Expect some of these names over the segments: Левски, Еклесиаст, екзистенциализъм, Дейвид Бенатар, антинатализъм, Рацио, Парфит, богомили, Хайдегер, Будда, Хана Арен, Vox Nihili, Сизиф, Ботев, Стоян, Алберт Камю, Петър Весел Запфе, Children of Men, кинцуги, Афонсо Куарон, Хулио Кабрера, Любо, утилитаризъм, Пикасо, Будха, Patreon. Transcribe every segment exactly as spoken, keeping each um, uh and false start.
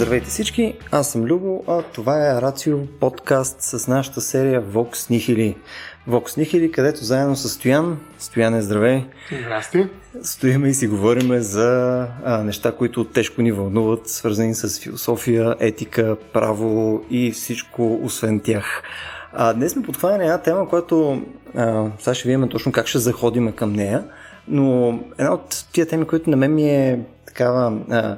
Здравейте всички, аз съм Любо, а това е Рацио подкаст с нашата серия Vox Nihili. Vox Nihili, където заедно с Стоян, Стоян е здравей. Здрасти. Стоиме и си говориме за а, неща, които тежко ни вълнуват, свързани с философия, етика, право и всичко освен тях. А, днес сме подхванали една тема, която а, сега ще видим точно как ще заходим към нея, но една от тия теми, които на мен ми е такава... А,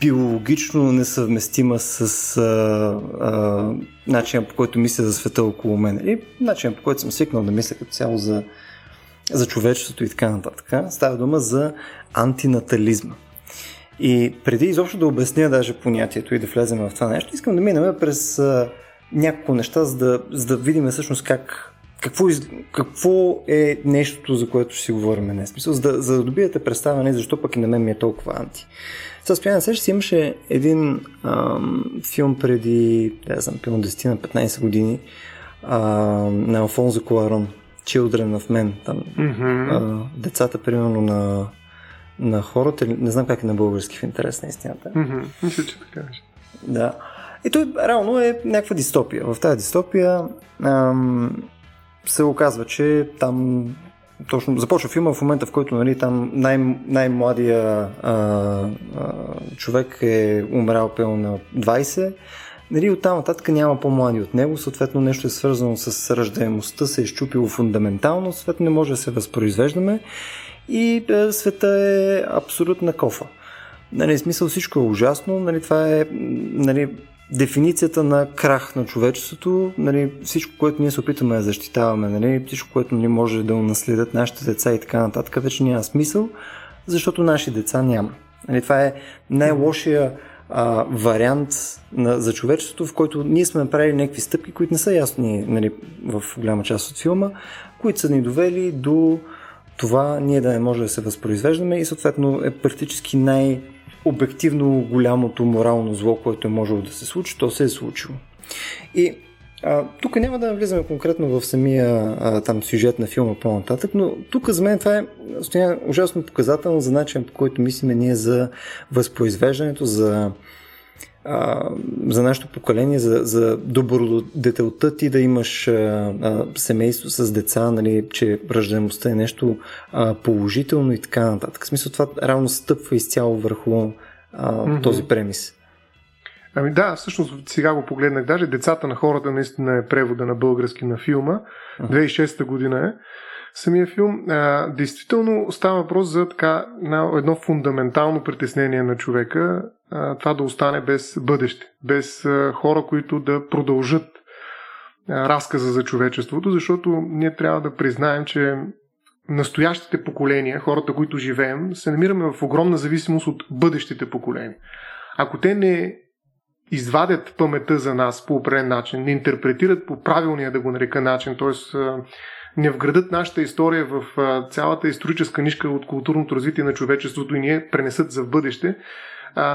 биологично несъвместима с а, а, начинът, по който мисля за света около мен и начинът, по който съм свикнал да мисля като цяло за, за човечеството и така нататък. Става дума за антинатализма. И преди изобщо да обясня даже понятието и да влезем в това нещо, искам да минем през а, няколко неща, за да, за да видим всъщност как Какво, из... какво е нещото, за което ще си говорим днес? Мисъл, за, да, за да добиете представяне, защо пък и на мен ми е толкова анти. Сега спомням се, че си имаше един ам, филм преди, да знам, пълно десет на петнайсет години ам, на Афонсо Куарон, Children of Men. Там, mm-hmm. а, децата, примерно, на, на хората, не знам как е на български в интерес на истината. Мисля, че така беше. Да. И той реално е някаква дистопия. В тази дистопия ам, се оказва, че там точно започва филма в момента, в който нали, там най- най-младия а, а, човек е умрял пълно на двайсет. Нали, оттам нататък няма по-млади от него, съответно нещо е свързано с ръждаемостта, се е изчупило фундаментално, съответно не може да се възпроизвеждаме и е, света е абсолютна кофа. Нали, смисъл всичко е ужасно, нали, това е... Нали, дефиницията на крах на човечеството, нали, всичко, което ние се опитваме да защитаваме, нали, всичко, което нали, може да унаследят нашите деца и така нататък, вече няма смисъл, защото наши деца няма. Нали, това е най-лошия а, вариант на, за човечеството, в който ние сме направили някакви стъпки, които не са ясни нали, в голяма част от филма, които са ни довели до това ние да не може да се възпроизвеждаме и съответно е практически най- обективно голямото морално зло, което е можело да се случи, то се е случило. И а, тук няма да навлизаме конкретно в самия а, там сюжет на филма по-нататък, но тук за мен това е ужасно показателно за начин, по който мислиме ние за възпроизвеждането, за, а, за нашето поколение, за, за добродетелта ти да имаш а, а, семейство с деца, нали, че ръждаемостта е нещо а, положително и така нататък. В смисъл това реално стъпва изцяло върху а, mm-hmm. този премис. Ами да, всъщност сега го погледнах. Даже децата на хората наистина е превода на български на филма. две хиляди и шеста година е самия филм. А, действително става въпрос за така едно фундаментално притеснение на човека. А, това да остане без бъдеще. Без а, хора, които да продължат а, разказа за човечеството, защото ние трябва да признаем, че настоящите поколения, хората, които живеем, се намираме в огромна зависимост от бъдещите поколения. Ако те не извадят паметта за нас по определен начин, не интерпретират по правилния да го нарека начин, т.е. не вградат нашата история в цялата историческа нишка от културното развитие на човечеството и ние пренесат за в бъдеще,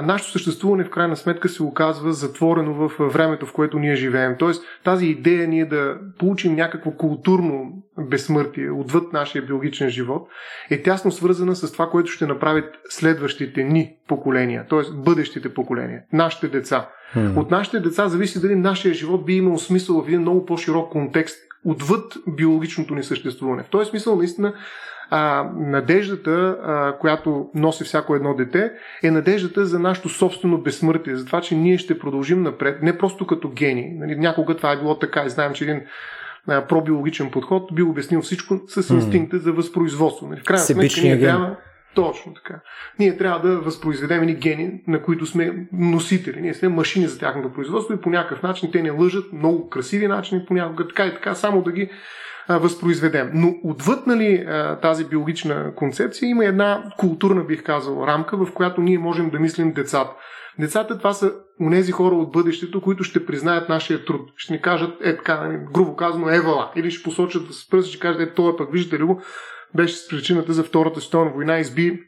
нашето съществуване в крайна сметка се оказва затворено в времето, в което ние живеем. Тоест тази идея ние да получим някакво културно безсмъртие отвъд нашия биологичен живот е тясно свързана с това, което ще направят следващите ни поколения, т.е. бъдещите поколения, нашите деца. Hmm. От нашите деца зависи дали нашия живот би имал смисъл в един много по-широк контекст отвъд биологичното ни съществуване. В този смисъл наистина А, надеждата, а, която носи всяко едно дете, е надеждата за нашето собствено безсмъртие, за това, че ние ще продължим напред, не просто като гени. Нали, някога това е било така и знаем, че един а, пробиологичен подход би обяснил всичко с инстинкта за възпроизводство. Нали, в крайна сметка ние трябва... Точно така. Ние трябва да възпроизведем едни гени, на които сме носители. Ние сме машини за тяхното производство и по някакъв начин те не лъжат, много красиви начини, понякога така и така, само да ги възпроизведем. Но отвъд нали, тази биологична концепция има една културна, бих казал, рамка, в която ние можем да мислим децата. Децата това са онези хора от бъдещето, които ще признаят нашия труд. Ще ни кажат, е така, грубо казано, евала. Или ще посочат с пръст, ще кажат, е това пък, виждате ли го, беше с причината за Втората световна война, изби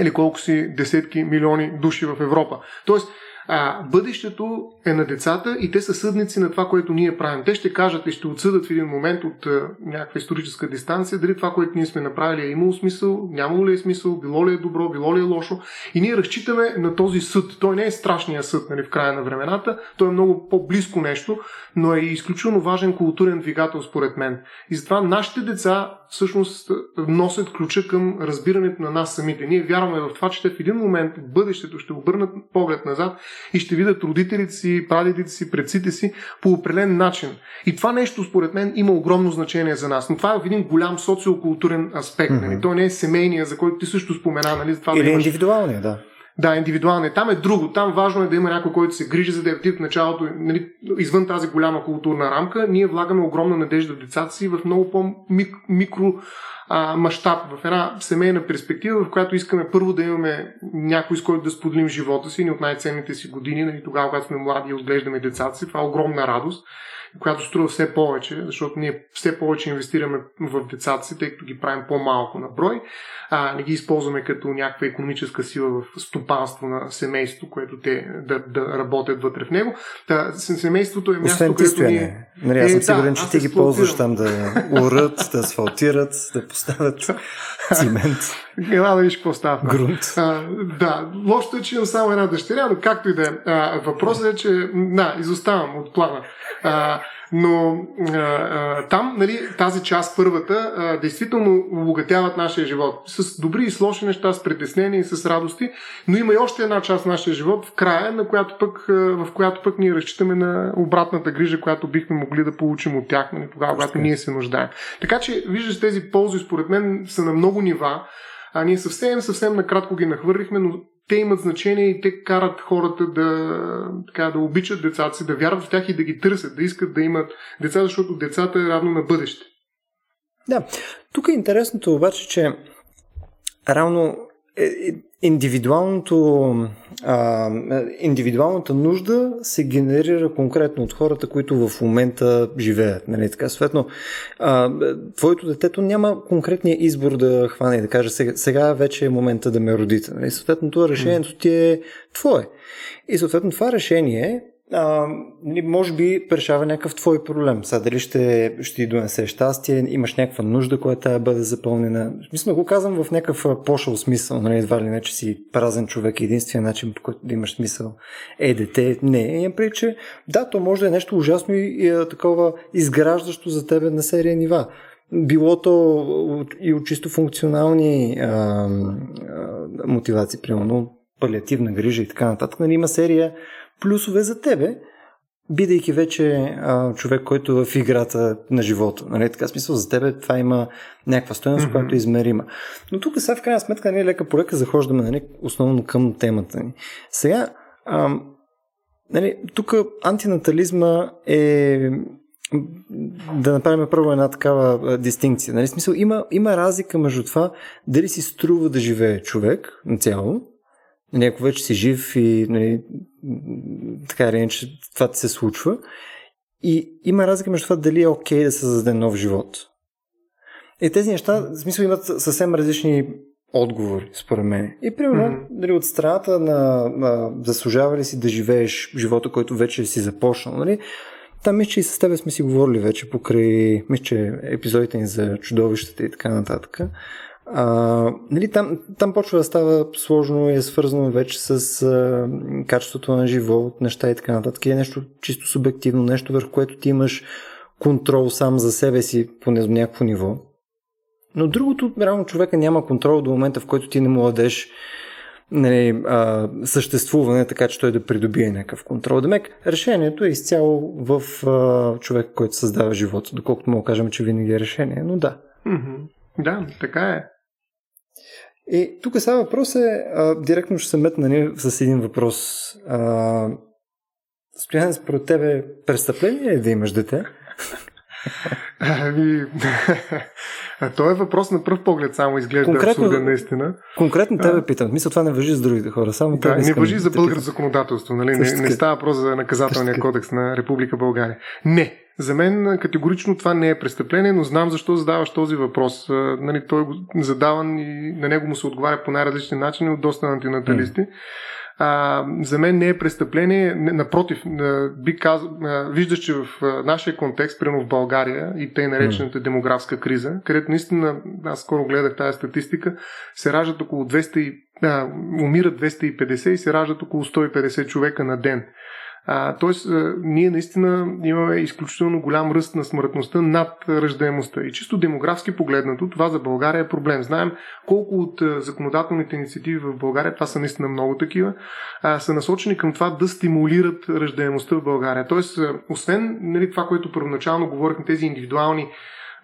или колко си десетки милиони души в Европа. Тоест, А, бъдещето е на децата и те са съдници на това, което ние правим. Те ще кажат и ще отсъдат в един момент от а, някаква историческа дистанция дали това, което ние сме направили е имало смисъл, нямало ли е смисъл, било ли е добро, било ли е лошо. И ние разчитаме на този съд. Той не е страшния съд, нали, в края на времената, той е много по-близко нещо, но е изключително важен културен двигател според мен. И затова нашите деца всъщност носят ключа към разбирането на нас самите. Ние вярваме в това, че те в един момент в бъдещето ще обърнат поглед назад и ще видят родителите си, прадедите си, предците си по определен начин. И това нещо според мен има огромно значение за нас. Но това е в един голям социокултурен аспект. Mm-hmm. Нали? Той не е семейния, за който ти също спомена. Нали? За това, или да индивидуалния, да. Да, индивидуално. Там е друго. Там важно е да има някой, който се грижи за да е в началото, нали, извън тази голяма културна рамка. Ние влагаме огромна надежда в децата си в много по-микро а, мащаб, в една семейна перспектива, в която искаме първо да имаме някой, с който да споделим живота си, ни от най-ценните си години, нали, тогава, когато сме млади и отглеждаме децата си. Това е огромна радост, която струва все повече, защото ние все повече инвестираме в децата си, тъй като ги правим по-малко на брой, а не ги използваме като някаква икономическа сила в стопанство на семейство, което те да, да работят вътре в него. Та, семейството е място, което ние... Нали, аз съм е, сигурен, да, че ти ги ползваш там да урат, да асфалтират, да поставят цимент. Ела да виж какво става. Грунт. А, да, лошото е, че имам само една дъщеря, но както и да е. Въпросът е, че да, изоставам от плана. А, но а, а, там, нали, тази част, първата, а, действително обогатяват нашия живот. С добри и с лоши неща, с притеснения и с радости, но има и още една част на нашия живот в края, на която пък, в която пък ние разчитаме на обратната грижа, която бихме могли да получим от тях, нали, тогава, когато ние се нуждаем. Така че, виждаш, тези ползи, според мен, са на много нива. А ние съвсем, съвсем накратко ги нахвърлихме, но те имат значение и те карат хората да, така, да обичат децата си, да вярват в тях и да ги търсят, да искат да имат деца, защото децата е равно на бъдеще. Да, тук е интересното обаче, че равно индивидуалното, а, индивидуалната нужда се генерира конкретно от хората, които в момента живеят. Нали? Така, съответно, а, твоето детето няма конкретния избор да хване и да каже сега, сега вече е момента да ме родите. Нали? Съответно, това решението ти е твое. И съответно това решение а, може би решава някакъв твой проблем. Сега дали ще, ще ти донесе щастие, имаш някаква нужда, която бъде запълнена. Мисля, го казвам в някакъв пошъл смисъл, нали, едва ли не, че си празен човек, единствен начин, по който да имаш смисъл е дете. Не, имам преди, че да, то може да е нещо ужасно и е, такова изграждащо за тебе на серия нива. Било то и от чисто функционални а, а, мотивации, примерно палиативна грижа и така нататък. Нали, има серия плюсове за тебе, бидейки вече а, човек, който е в играта на живота. Нали? Така смисъл, за тебе това има някаква стойност, mm-hmm. която е измерима. Но тук сега в крайна сметка ние лека по лека захождаме, нали, основно към темата ни. Сега, а, нали, тук антинатализма е... Да направим първо една такава дистинкция. Нали? Смисъл, има, има разлика между това дали си струва да живее човек на цяло, ако вече си жив и, нали, така или иначе това ти се случва, и има разлика между това дали е окей да се зададе нов живот. И тези неща, в смисъл, имат съвсем различни отговори, според мен. И примерно, mm-hmm. дали от страната на, на заслужава ли си да живееш живота, който вече си започнал, нали? Там мисля, че и с тебе сме си говорили вече покрай, мисля, че епизодите ни за чудовищата и така нататък. А, нали, там, там почва да става сложно и е свързано вече с а, качеството на живот, неща и така нататък. Е нещо чисто субективно, нещо върху което ти имаш контрол сам за себе си, поне до някакво ниво. Но другото, реално човека няма контрол до момента, в който ти не му дадеш, нали, а, съществуване, така че той да придобие някакъв контрол. Демек, решението е изцяло в а, човек, който създава живота, доколкото мога кажем, че винаги е решение, но да. Mm-hmm. Да, така е. И тук сега въпрос е, а, директно ще се метна, нали, с един въпрос. А, Стоян, според тебе престъпление е да имаш дете? Ами, той е въпрос на пръв поглед, само изглежда абсурден наистина. Конкретно тебе а... питам. Мисля, това не важи за другите хора. Само да, не важи за българско законодателство. Нали? Не, не става въпрос за наказателния Същи. кодекс на Република България. Не. За мен категорично това не е престъпление, но знам защо задаваш този въпрос. Нали, той го задаван и на него му се отговаря по най-различни начини от доста антинаталисти. а, за мен не е престъпление. Напротив, би казал, виждаш, че в нашия контекст, примерно в България и тъй наречената демографска криза, където наистина, аз скоро гледах тази статистика, се раждат около двеста, а, умират двеста и петдесет и се раждат около сто и петдесет човека на ден. А, тоест, а, ние наистина имаме изключително голям ръст на смъртността над раждаемостта. И чисто демографски погледнато, това за България е проблем. Знаем колко от а, законодателните инициативи в България, това са наистина много такива, а, са насочени към това да стимулират раждаемостта в България. Тоест, а, освен нали, това, което първоначално говорихме, тези индивидуални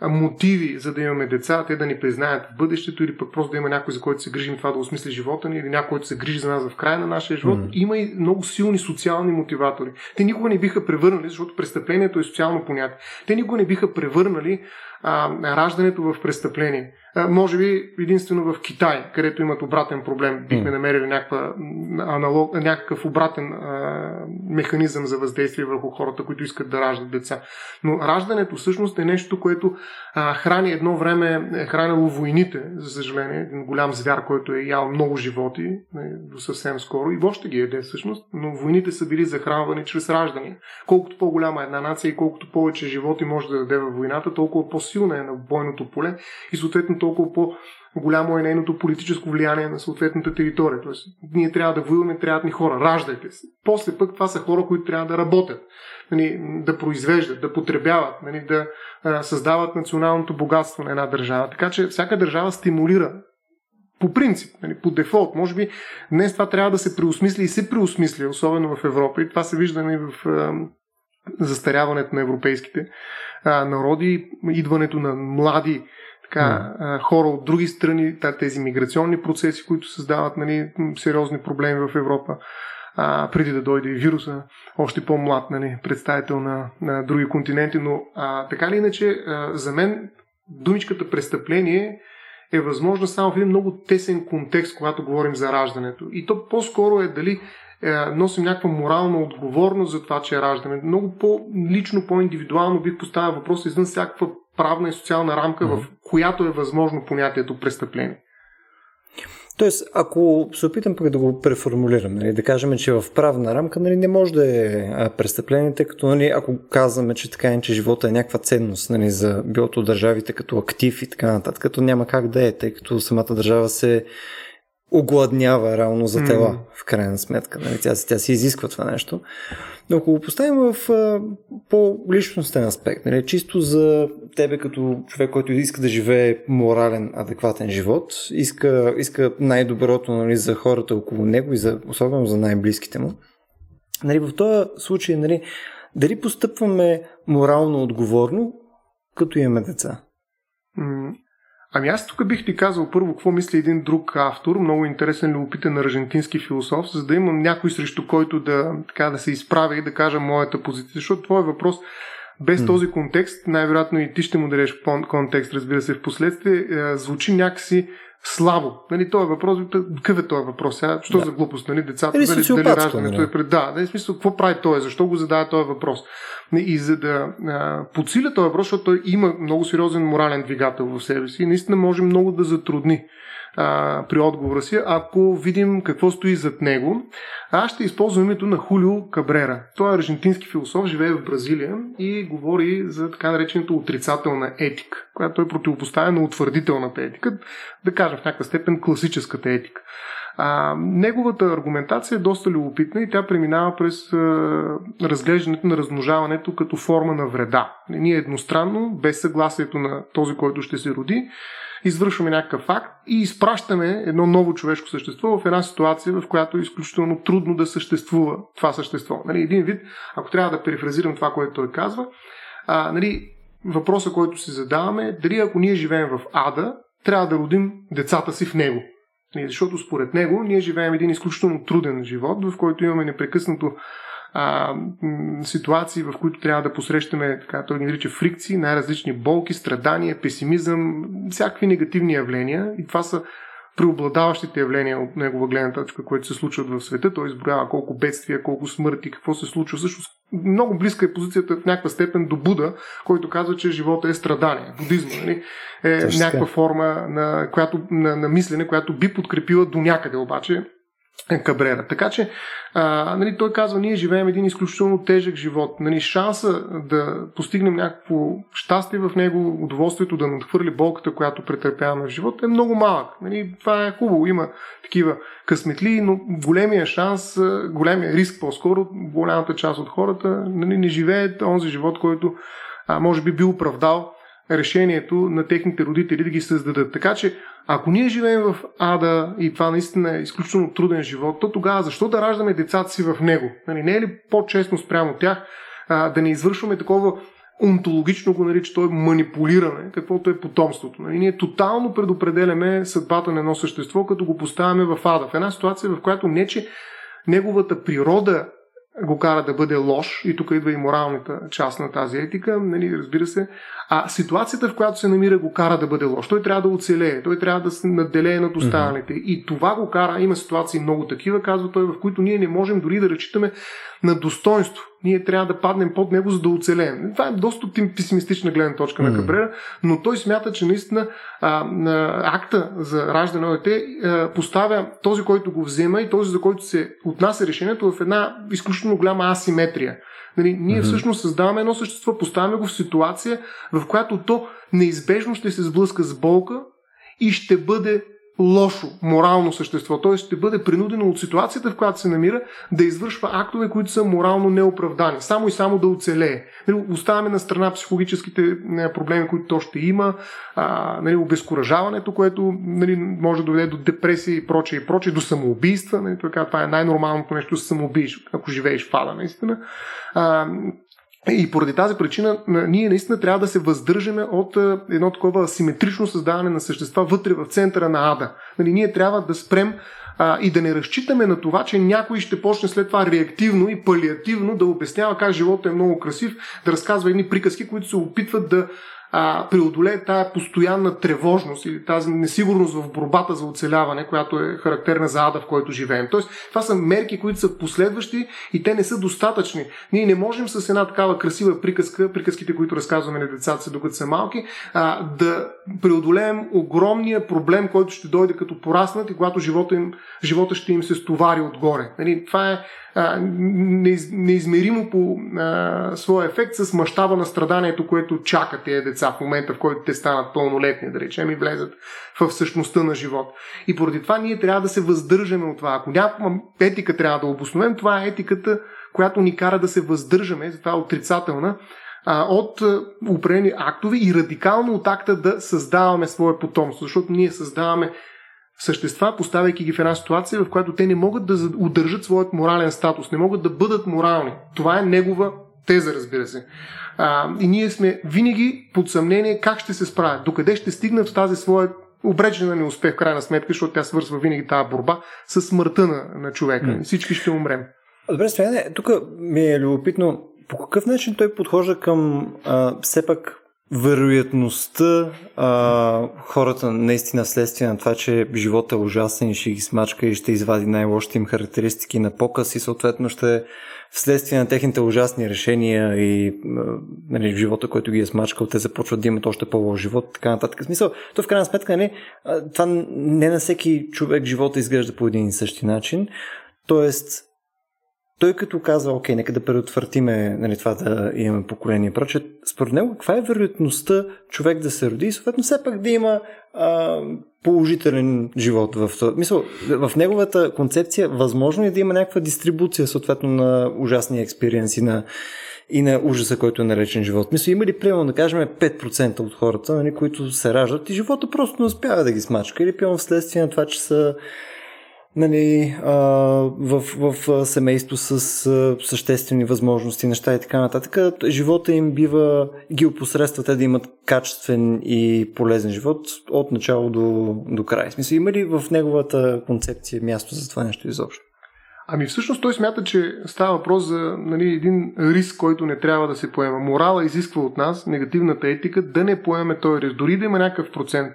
мотиви, за да имаме деца, те да ни признаят в бъдещето или пък просто да има някой, за който се грижим това да осмисли живота ни или някой, който се грижи за нас в края на нашия живот. Mm. Има и много силни социални мотиватори. Те никога не биха превърнали, защото престъплението е социално понятие. Те никога не биха превърнали а, раждането в престъпление. А, може би единствено в Китай, където имат обратен проблем, бихме mm. намерили някаква, аналог, някакъв обратен а, механизъм за въздействие върху хората, които искат да раждат деца. Но раждането всъщност е нещо, което храни едно време, е хранило войните, за съжаление, един голям звяр, който е ял много животи до съвсем скоро и още ги еде всъщност, но войните са били захранвани чрез раждане. Колкото по-голяма една нация и колкото повече животи може да даде във войната, толкова по-силна е на бойното поле и съответно толкова по- голямо е нейното политическо влияние на съответната територия. Тоест, ние трябва да воюваме, трябват ни хора, раждайте се. После пък това са хора, които трябва да работят, да произвеждат, да потребяват, да създават националното богатство на една държава. Така че всяка държава стимулира по принцип, по дефолт. Може би днес това трябва да се преосмисли и се преосмисли, особено в Европа. И това се вижда и в застаряването на европейските народи, идването на млади Така, хора от други страни, тези миграционни процеси, които създават нали, сериозни проблеми в Европа, а, преди да дойде и вируса, още по-млад нали, представител на, на други континенти, но а, така или иначе, а, за мен думичката престъпление е възможно само в един много тесен контекст, когато говорим за раждането. И то по-скоро е дали носим някаква морална отговорност за това, че е раждане. Много по-лично, по-индивидуално бих поставил въпрос извън всякаква правна и социална рамка, mm-hmm. в която е възможно понятието престъпление. Тоест, ако се опитам пък да го преформулирам, нали, да кажем, че в правна рамка нали, не може да е престъпление, тъй като нали, ако казваме, че така е, че живота е някаква ценност нали, за билото държавите като актив и така нататък, като няма как да е, тъй като самата държава се огладнява реално за тела, mm. в крайна сметка. Нали? Тя, тя си изисква това нещо. Но ако го поставим в а, по-личностен аспект, нали? Чисто за тебе като човек, който иска да живее морален, адекватен живот, иска, иска най-доброто нали, за хората около него и за, особено за най-близките му. Нали, в този случай, нали, дали постъпваме морално отговорно, като имаме деца? Mm. Ами аз тук бих ти казал първо какво мисли един друг автор, много интересен любопитен аржентински философ, за да имам някой срещу който да, така, да се изправя и да кажа моята позиция, защото твой въпрос без mm. този контекст, най-вероятно и ти ще му дадеш контекст, разбира се, в последствие, звучи някакси слабо. Нали, този въпрос, какъв е този въпрос? Що да. За глупост? Нали? Децата, дали, дали раждането е пред... Да, да, в смисъл, какво прави той? Защо го задава този въпрос? И за да а, подсиля този въпрос, защото той има много сериозен морален двигател в себе си и наистина може много да затрудни а, при отговора си, ако видим какво стои зад него. Аз ще използвам името на Хулио Кабрера. Той е аржентински философ, живее в Бразилия и говори за така наречената отрицателна етика, която е противопоставена на утвърдителната етика, да кажа в някаква степен класическата етика. А, неговата аргументация е доста любопитна и тя преминава през а, разглеждането на размножаването като форма на вреда. Ние едностранно, без съгласието на този, който ще се роди, извършваме някакъв факт и изпращаме едно ново човешко същество в една ситуация, в която е изключително трудно да съществува това същество. Нали, един вид, ако трябва да перифразирам това, което той казва, а, нали, въпросът, който си задаваме е дали ако ние живеем в ада, трябва да родим децата си в него. Защото според него ние живеем един изключително труден живот, в който имаме непрекъснато а, м- ситуации, в които трябва да посрещаме, така той ги нарича фрикции, най-различни болки, страдания, песимизъм, всякакви негативни явления и това са преобладаващите явления от негова гледна точка, които се случват в света. Той изброява колко бедствия, колко смърти, какво се случва. Също много близка е позицията в някаква степен до Будда, който казва, че живота е страдание. Будизма нали? е Точно. Някаква форма на, която, на, на мислене, която би подкрепила до някъде обаче Кабрера. Така че а, нали, той казва, ние живеем един изключително тежък живот. Нали, шанса да постигнем някакво щастие в него, удоволствието да надхвърли болката, която претърпяваме в живота, е много малък. Нали, това е хубаво. Има такива късметли, но големия шанс, големия риск по-скоро, голямата част от хората нали, не живеят онзи живот, който а, може би би оправдал решението на техните родители да ги създадат. Така че, ако ние живеем в ада и това наистина е изключително труден живот, то тогава защо да раждаме децата си в него? Не е ли по-честно спрямо тях да не извършваме такова онтологично, го нарича той, манипулиране, каквото е потомството? Ние тотално предопределяме съдбата на едно същество, като го поставяме в ада. В една ситуация, в която не че неговата природа го кара да бъде лош, и тук идва и моралната част на тази етика, нали, разбира се, а ситуацията, в която се намира, го кара да бъде лош. Той трябва да оцелее, той трябва да се надделее над останалите. Mm-hmm. И това го кара, има ситуации много такива, казва той, в които ние не можем дори да разчитаме на достоинство. Ние трябва да паднем под него, за да оцелеем. Това е доста песимистична гледна точка mm-hmm. на Кабрера, но той смята, че наистина а, а, акта за раждане на дете а, поставя този, който го взема и този, за който се отнася решението, в една изключително голяма асиметрия. Нали, ние mm-hmm. всъщност създаваме едно същество, поставяме го в ситуация, в която то неизбежно ще се сблъска с болка и ще бъде лошо, морално същество. Т.е. ще бъде принудено от ситуацията, в която се намира, да извършва актове, които са морално неоправдани. Само и само да оцелее. Нали, оставяме на страна психологическите проблеми, които то ще има, а, нали, обезкуражаването, което нали, може да доведе до депресия и прочее, и прочее, до самоубийства. Нали, това е най-нормалното нещо да се самоубиеш, ако живееш в ада, наистина. А, И поради тази причина ние наистина трябва да се въздържаме от едно такова асиметрично създаване на същества вътре в центъра на ада. Нали, ние трябва да спрем а, и да не разчитаме на това, че някой ще почне след това реактивно и палиативно да обяснява как живота е много красив, да разказва едни приказки, които се опитват да а, преодолее тая постоянна тревожност или тази несигурност в борбата за оцеляване, която е характерна за ада, в който живеем. Тоест, това са мерки, които са последващи и те не са достатъчни. Ние не можем с една такава красива приказка, приказките, които разказваме на децата си, докато са малки, а, да преодолеем огромния проблем, който ще дойде като пораснат и когато живота, им, живота ще им се стовари отгоре. Нали, това е а, неиз, неизмеримо по а, своя ефект с мащаба на страданието, което чака тези деца в момента, в който те станат пълнолетни, да речем, и влезат в същността на живот. И поради това ние трябва да се въздържаме от това. Ако някаква етика трябва да обосновем, това е етиката, която ни кара да се въздържаме, затова е отрицателна, от определени актове и радикално от акта да създаваме свое потомство, защото ние създаваме същества, поставяйки ги в една ситуация, в която те не могат да удържат своят морален статус, не могат да бъдат морални. Това е негова теза, разбира се. А, и ние сме винаги под съмнение как ще се справят, докъде ще стигнат в тази своя обречена неуспех в крайна сметка, защото тя свързва винаги тази борба с смъртта на, на човека. Mm. Всички ще умрем. Добре, Стояне, тук ми е любопитно по какъв начин той подхожда към а, все пак вероятността а, хората наистина следствие на това, че живота е ужасен и ще ги смачка и ще извади най-лошите им характеристики на показ и съответно ще вследствие на техните ужасни решения и нали, живота, който ги е смачкал, те започват да имат още по-лош живот, така нататък. В смисъл, то в крайна сметка не, това не на всеки човек живота изглежда по един и същи начин. Тоест, той като казва, окей, нека да предотвратиме нали, това да имаме поколение и прочее, според него, каква е вероятността човек да се роди и съответно все пак да има а, положителен живот в това. Мисъл, в неговата концепция възможно е да има някаква дистрибуция съответно на ужасни експириенси на, и на ужаса, който е наречен живот. Мисъл, има ли примерно да кажем пет процента от хората, нали, които се раждат и живота просто не успява да ги смачка или примерно вследствие на това, че са нали, а, в, в семейство с а, съществени възможности, неща и така нататък. Живота им бива, ги опосредства те да имат качествен и полезен живот от начало до, до край. В смисъл, има ли в неговата концепция място за това нещо изобщо? Ами всъщност той смята, че става въпрос за нали, един риск, който не трябва да се поема. Морала изисква от нас, негативната етика, да не поеме този риск. Дори да има някакъв процент,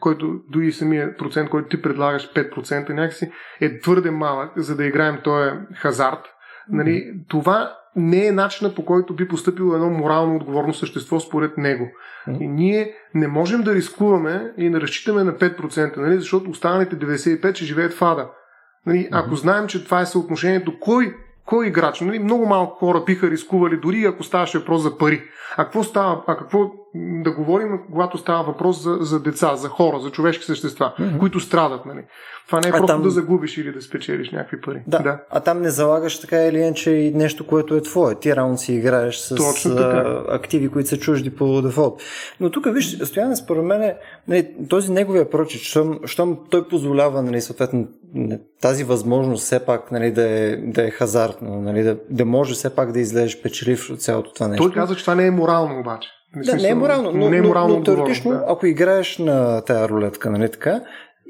който дори самия процент, който ти предлагаш пет процента някакси, е твърде малък, за да играем този хазарт. Нали, това не е начинът, по който би постъпило едно морално отговорно същество според него. И ние не можем да рискуваме и да разчитаме на пет процента, нали, защото останалите деветдесет и пет процента ще живеят в ада. Нали, ако знаем, че това е съотношението, кой, кой играч? Нали, много малко хора биха рискували, дори ако ставаше въпрос за пари. А какво става, а какво да говорим, когато става въпрос за, за деца, за хора, за човешки същества, mm-hmm. които страдат. Нали? Това не е а просто там... да загубиш или да спечелиш някакви пари. Да, да. А там не залагаш така или иначе и нещо, което е твое. Ти раунд си играеш с а, активи, които са чужди по дефолт. Но тук, виж, Стоян, според мен е, нали, този неговия прочит, щом, щом той позволява, нали, съответно, тази възможност все пак, нали, да, е, да е хазартно, нали, да, да може все пак да излезеш печелив от цялото това нещо. Той каза, че това не е морално обаче. Да, смисъл, не е морално, но, не е морално, но, но теоретично, да. Ако играеш на тая рулетка, нали така,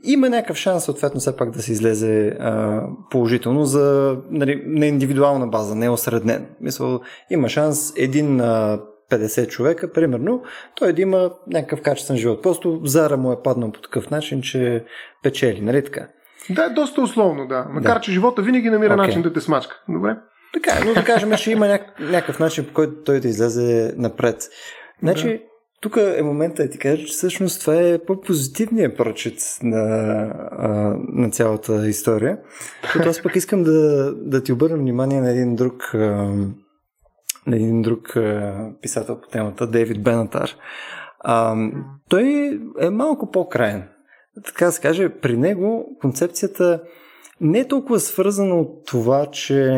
има някакъв шанс, съответно, все пак да се излезе а, положително за, нали, на индивидуална база, не е осреднен. Мисъл, има шанс един на петдесет човека, примерно, той да има някакъв качествен живот. Просто зара му е паднал по такъв начин, че печели, нали така? Да, е доста условно, да. Макар, да. че живота винаги намира okay. начин да те смачка. Добре? Така, но да кажем, че има някакъв начин, по който той да излезе напред. Значи, да. тук е момента да ти кажа, че всъщност това е по-позитивният прочит на, а, на цялата история. Защото аз пък искам да, да ти обърна внимание на един друг, а, на един друг а, писател по темата, Дейвид Бенатар. А, той е малко по-краен. Така да се каже, при него концепцията не е толкова свързана от това, че,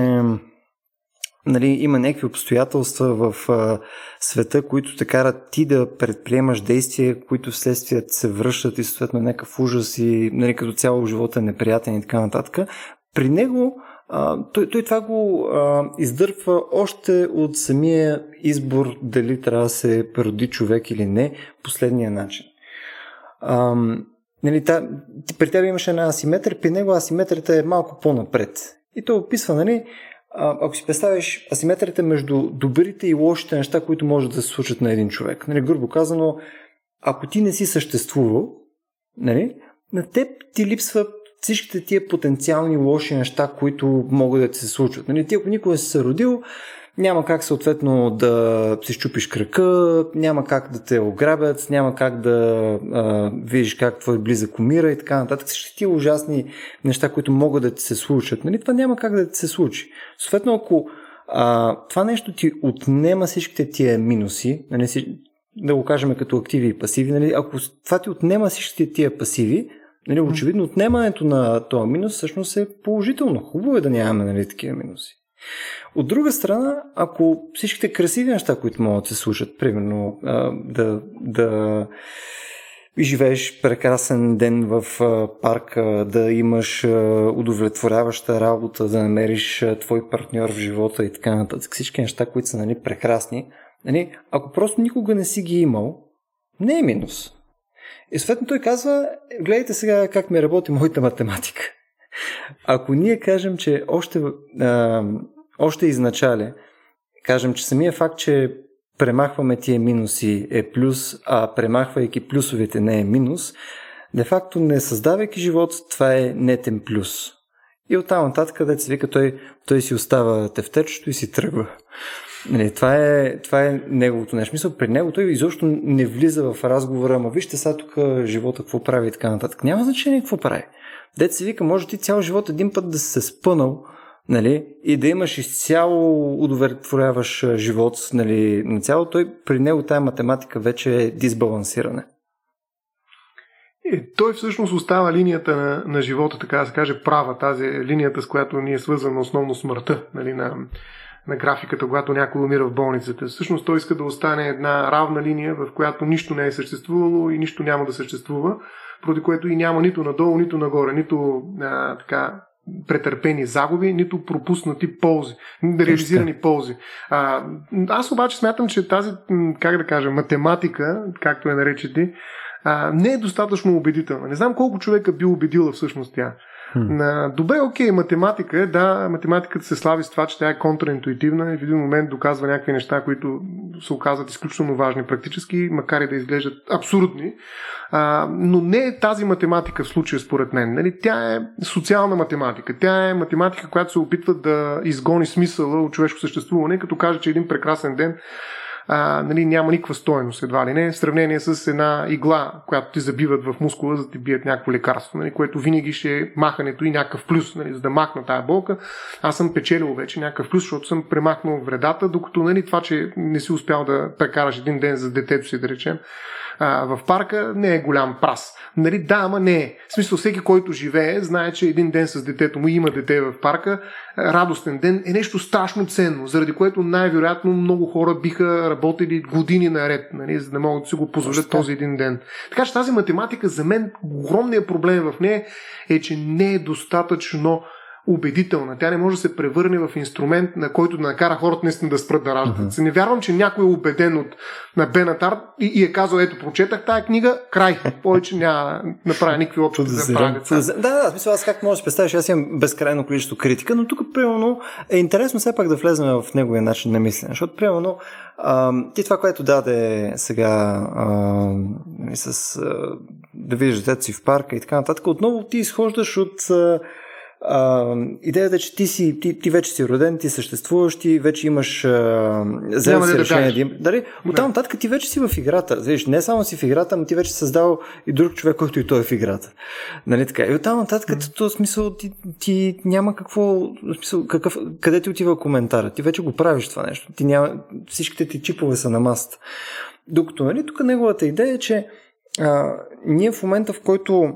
нали, има някакви обстоятелства в а, света, които те карат ти да предприемаш действия, които вследствие се връщат и съответно някакъв ужас и, нали, като цяло живота е неприятен и така нататък. При него а, той, той това го а, издърпва още от самия избор дали трябва да се роди човек или не, последния начин. А, нали, та, при тебе имаше една асиметрия, при него асиметрията е малко по-напред. И той описва, нали, ако си представиш асиметрията между добрите и лошите неща, които може да се случат на един човек. Нали, грубо казано, ако ти не си съществувал, нали, на теб ти липсва всичките тия потенциални лоши неща, които могат да ти се случат. Нали, ти ако никога си се родил, няма как съответно да си щупиш крака, няма как да те ограбят, няма как да а, видиш как твой близък умира и така нататък. Всички тия ужасни неща, които могат да ти се случат, нали? Това няма как да ти се случи. Съответно, ако а, това нещо ти отнема всичките тия минуси, нали, си, да го кажем като активи и пасиви, нали, ако това ти отнема всичките тия пасиви, нали, очевидно отнемането на този минус всъщност е положително. Хубаво е да нямаме, нали, такива минуси. От друга страна, ако всичките красиви неща, които могат да се случат, примерно да, да живееш прекрасен ден в парка, да имаш удовлетворяваща работа, да намериш твой партньор в живота и така нататък, всички неща, които са, нали, прекрасни, нали, ако просто никога не си ги имал, не е минус. И съответно той казва, гледайте сега как ми работи моята математика. Ако ние кажем, че още, а, още изначале, кажем, че самия факт, че премахваме тия минуси е плюс, а премахвайки плюсовете не е минус, де-факто не създавайки живот, това е нетен плюс. И оттам нататък, където се вика, той, той си остава тефтечето и си тръгва. Нали, това, е, това е неговото нещо. Мисъл, при него той изобщо не влиза в разговора, ама вижте сега тук живота какво прави и така нататък. Няма значение какво прави. Дето се вика, може ти цял живот един път да си се спънал, нали, и да имаш изцяло удовлетворяваш живот, нали, на цяло, той при него тая математика вече е дисбалансиране. Е, той всъщност остава линията на, на живота, така да се каже, права, тази линията, с която ни е свързана основно смъртта, нали, на, на графиката, когато някой умира в болницата. Всъщност той иска да остане една равна линия, в която нищо не е съществувало и нищо няма да съществува, поради което и няма нито надолу, нито нагоре, нито а, така претърпени загуби, нито пропуснати ползи, реализирани ползи. А, аз обаче смятам, че тази, как да кажа, математика, както е наречете, а, не е достатъчно убедителна. Не знам колко човека би убедила всъщност тя. Hmm. Добре, окей, математика е, да, математиката се слави с това, че тя е контраинтуитивна и в един момент доказва някакви неща, които се оказват изключително важни практически, макар и да изглеждат абсурдни, а, но не е тази математика в случая според мен, нали? Тя е социална математика, тя е математика, която се опитва да изгони смисъла от човешко съществуване, като каже, че един прекрасен ден а, нали, няма никаква стойност, едва ли не, в сравнение с една игла, която ти забиват в мускула, за да ти бият някакво лекарство, нали, което винаги ще е махането и някакъв плюс, нали, за да махна тая болка. Аз съм печелил вече някакъв плюс, защото съм премахнал вредата, докато, нали, това, че не си успял да прекараш един ден за детето си, да речем, в парка, не е голям праз. Нали, да, ама не е. В смисъл, всеки, който живее, знае, че един ден с детето му, има дете в парка, радостен ден е нещо страшно ценно, заради което най-вероятно много хора биха работили години наред, нали, за да могат да си го позволят този един ден. Така че тази математика, за мен, огромният проблем в нея е, че не е достатъчно убедителна. Тя не може да се превърне в инструмент, на който да накара хората наистина да спрат да раждат. Uh-huh. Не вярвам, че някой е убеден от на Бенатар и, и е казал, ето, прочетах тая книга, край, повече няма направя никакви опити да правя деца. Да, да, смисъл, аз как можеш да представиш, аз имам безкрайно количество критика, но тук, примерно, е интересно все пак да влезем в неговия начин на мислене, защото, примерно, ти това, което даде сега а, и с а, да видиш детето си в парка и така нататък, отново ти изхождаш от а, Uh, идеята е, че ти, си, ти, ти вече си роден, ти съществуваш, ти вече имаш uh, взел си да решение да имаш. Дали? От там нататък ти вече си в играта. Знаеш, не само си в играта, но ти вече си създал и друг човек, който и той е в играта. Нали, така? И от там нататък mm-hmm. като смисъл ти, ти няма какво смисъл, какъв, къде ти отива коментара. Ти вече го правиш това нещо. Ти няма, всичките ти чипове са на масата. Докато, нали, тук неговата идея е, че а, ние в момента, в който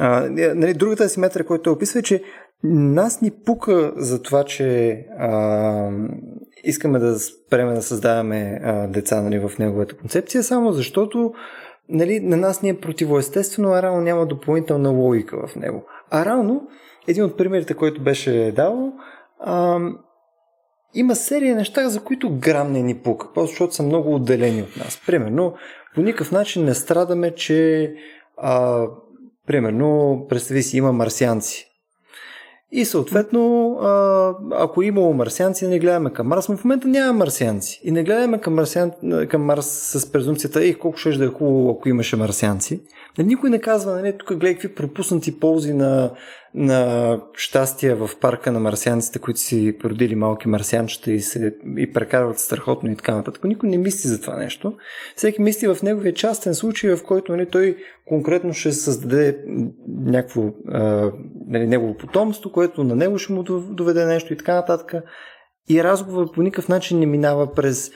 А, нали, другата асиметрия, която той описва, е, че нас ни пука за това, че а, искаме да спреме да създаваме а, деца, нали, в неговата концепция, само защото, нали, на нас ни е противоестествено, а рано няма допълнителна логика в него. А рано, един от примерите, който беше дал, а, има серия неща, за които грам не ни пука, просто защото са много отделени от нас. Примерно, по никакъв начин не страдаме, че а, примерно, представи си, има марсианци. И съответно, ако имало марсианци, не гледаме към Марс, но в момента няма марсианци. И не гледаме към, марсиан... към Марс с презумцията, ех, колко ще да е хубаво, ако имаше марсианци. Никой не казва, нали, тук гледай какви пропуснати ползи на, на щастия в парка на марсианците, които си породили малки марсианчета и се и прекарват страхотно и така нататък. Никой не мисли за това нещо. Всеки мисли в неговия частен случай, в който, нали, той конкретно ще създаде някакво, а, нали, негово потомство, което на него ще му доведе нещо и така нататък. И разговор по никакъв начин не минава през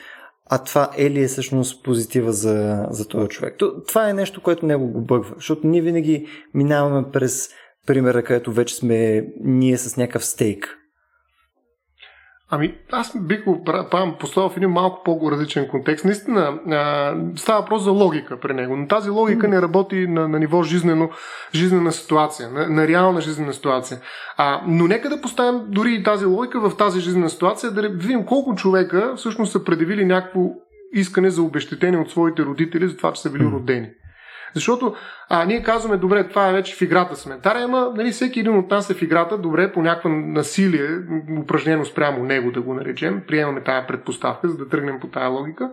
а това е ли е всъщност позитива за, за този човек. Това е нещо, което него го бъгва, защото ние винаги минаваме през примера, където вече сме ние с някакъв стейк. Ами, аз бих го поставил в един малко по-различен контекст. Наистина, а, става въпрос за логика при него, но тази логика не работи на, на ниво жизнено, жизнена ситуация, на, на реална жизнена ситуация. А, но нека да поставим дори и тази логика в тази жизнена ситуация, да видим колко човека всъщност са предявили някакво искане за обезщетение от своите родители за това, че са били родени. Защото а, ние казваме, добре, това е вече в играта сме. Даре, ама, нали, всеки един от нас е в играта, добре, по някакво насилие, упражнено спрямо него, да го наречем, приемаме тая предпоставка, за да тръгнем по тая логика.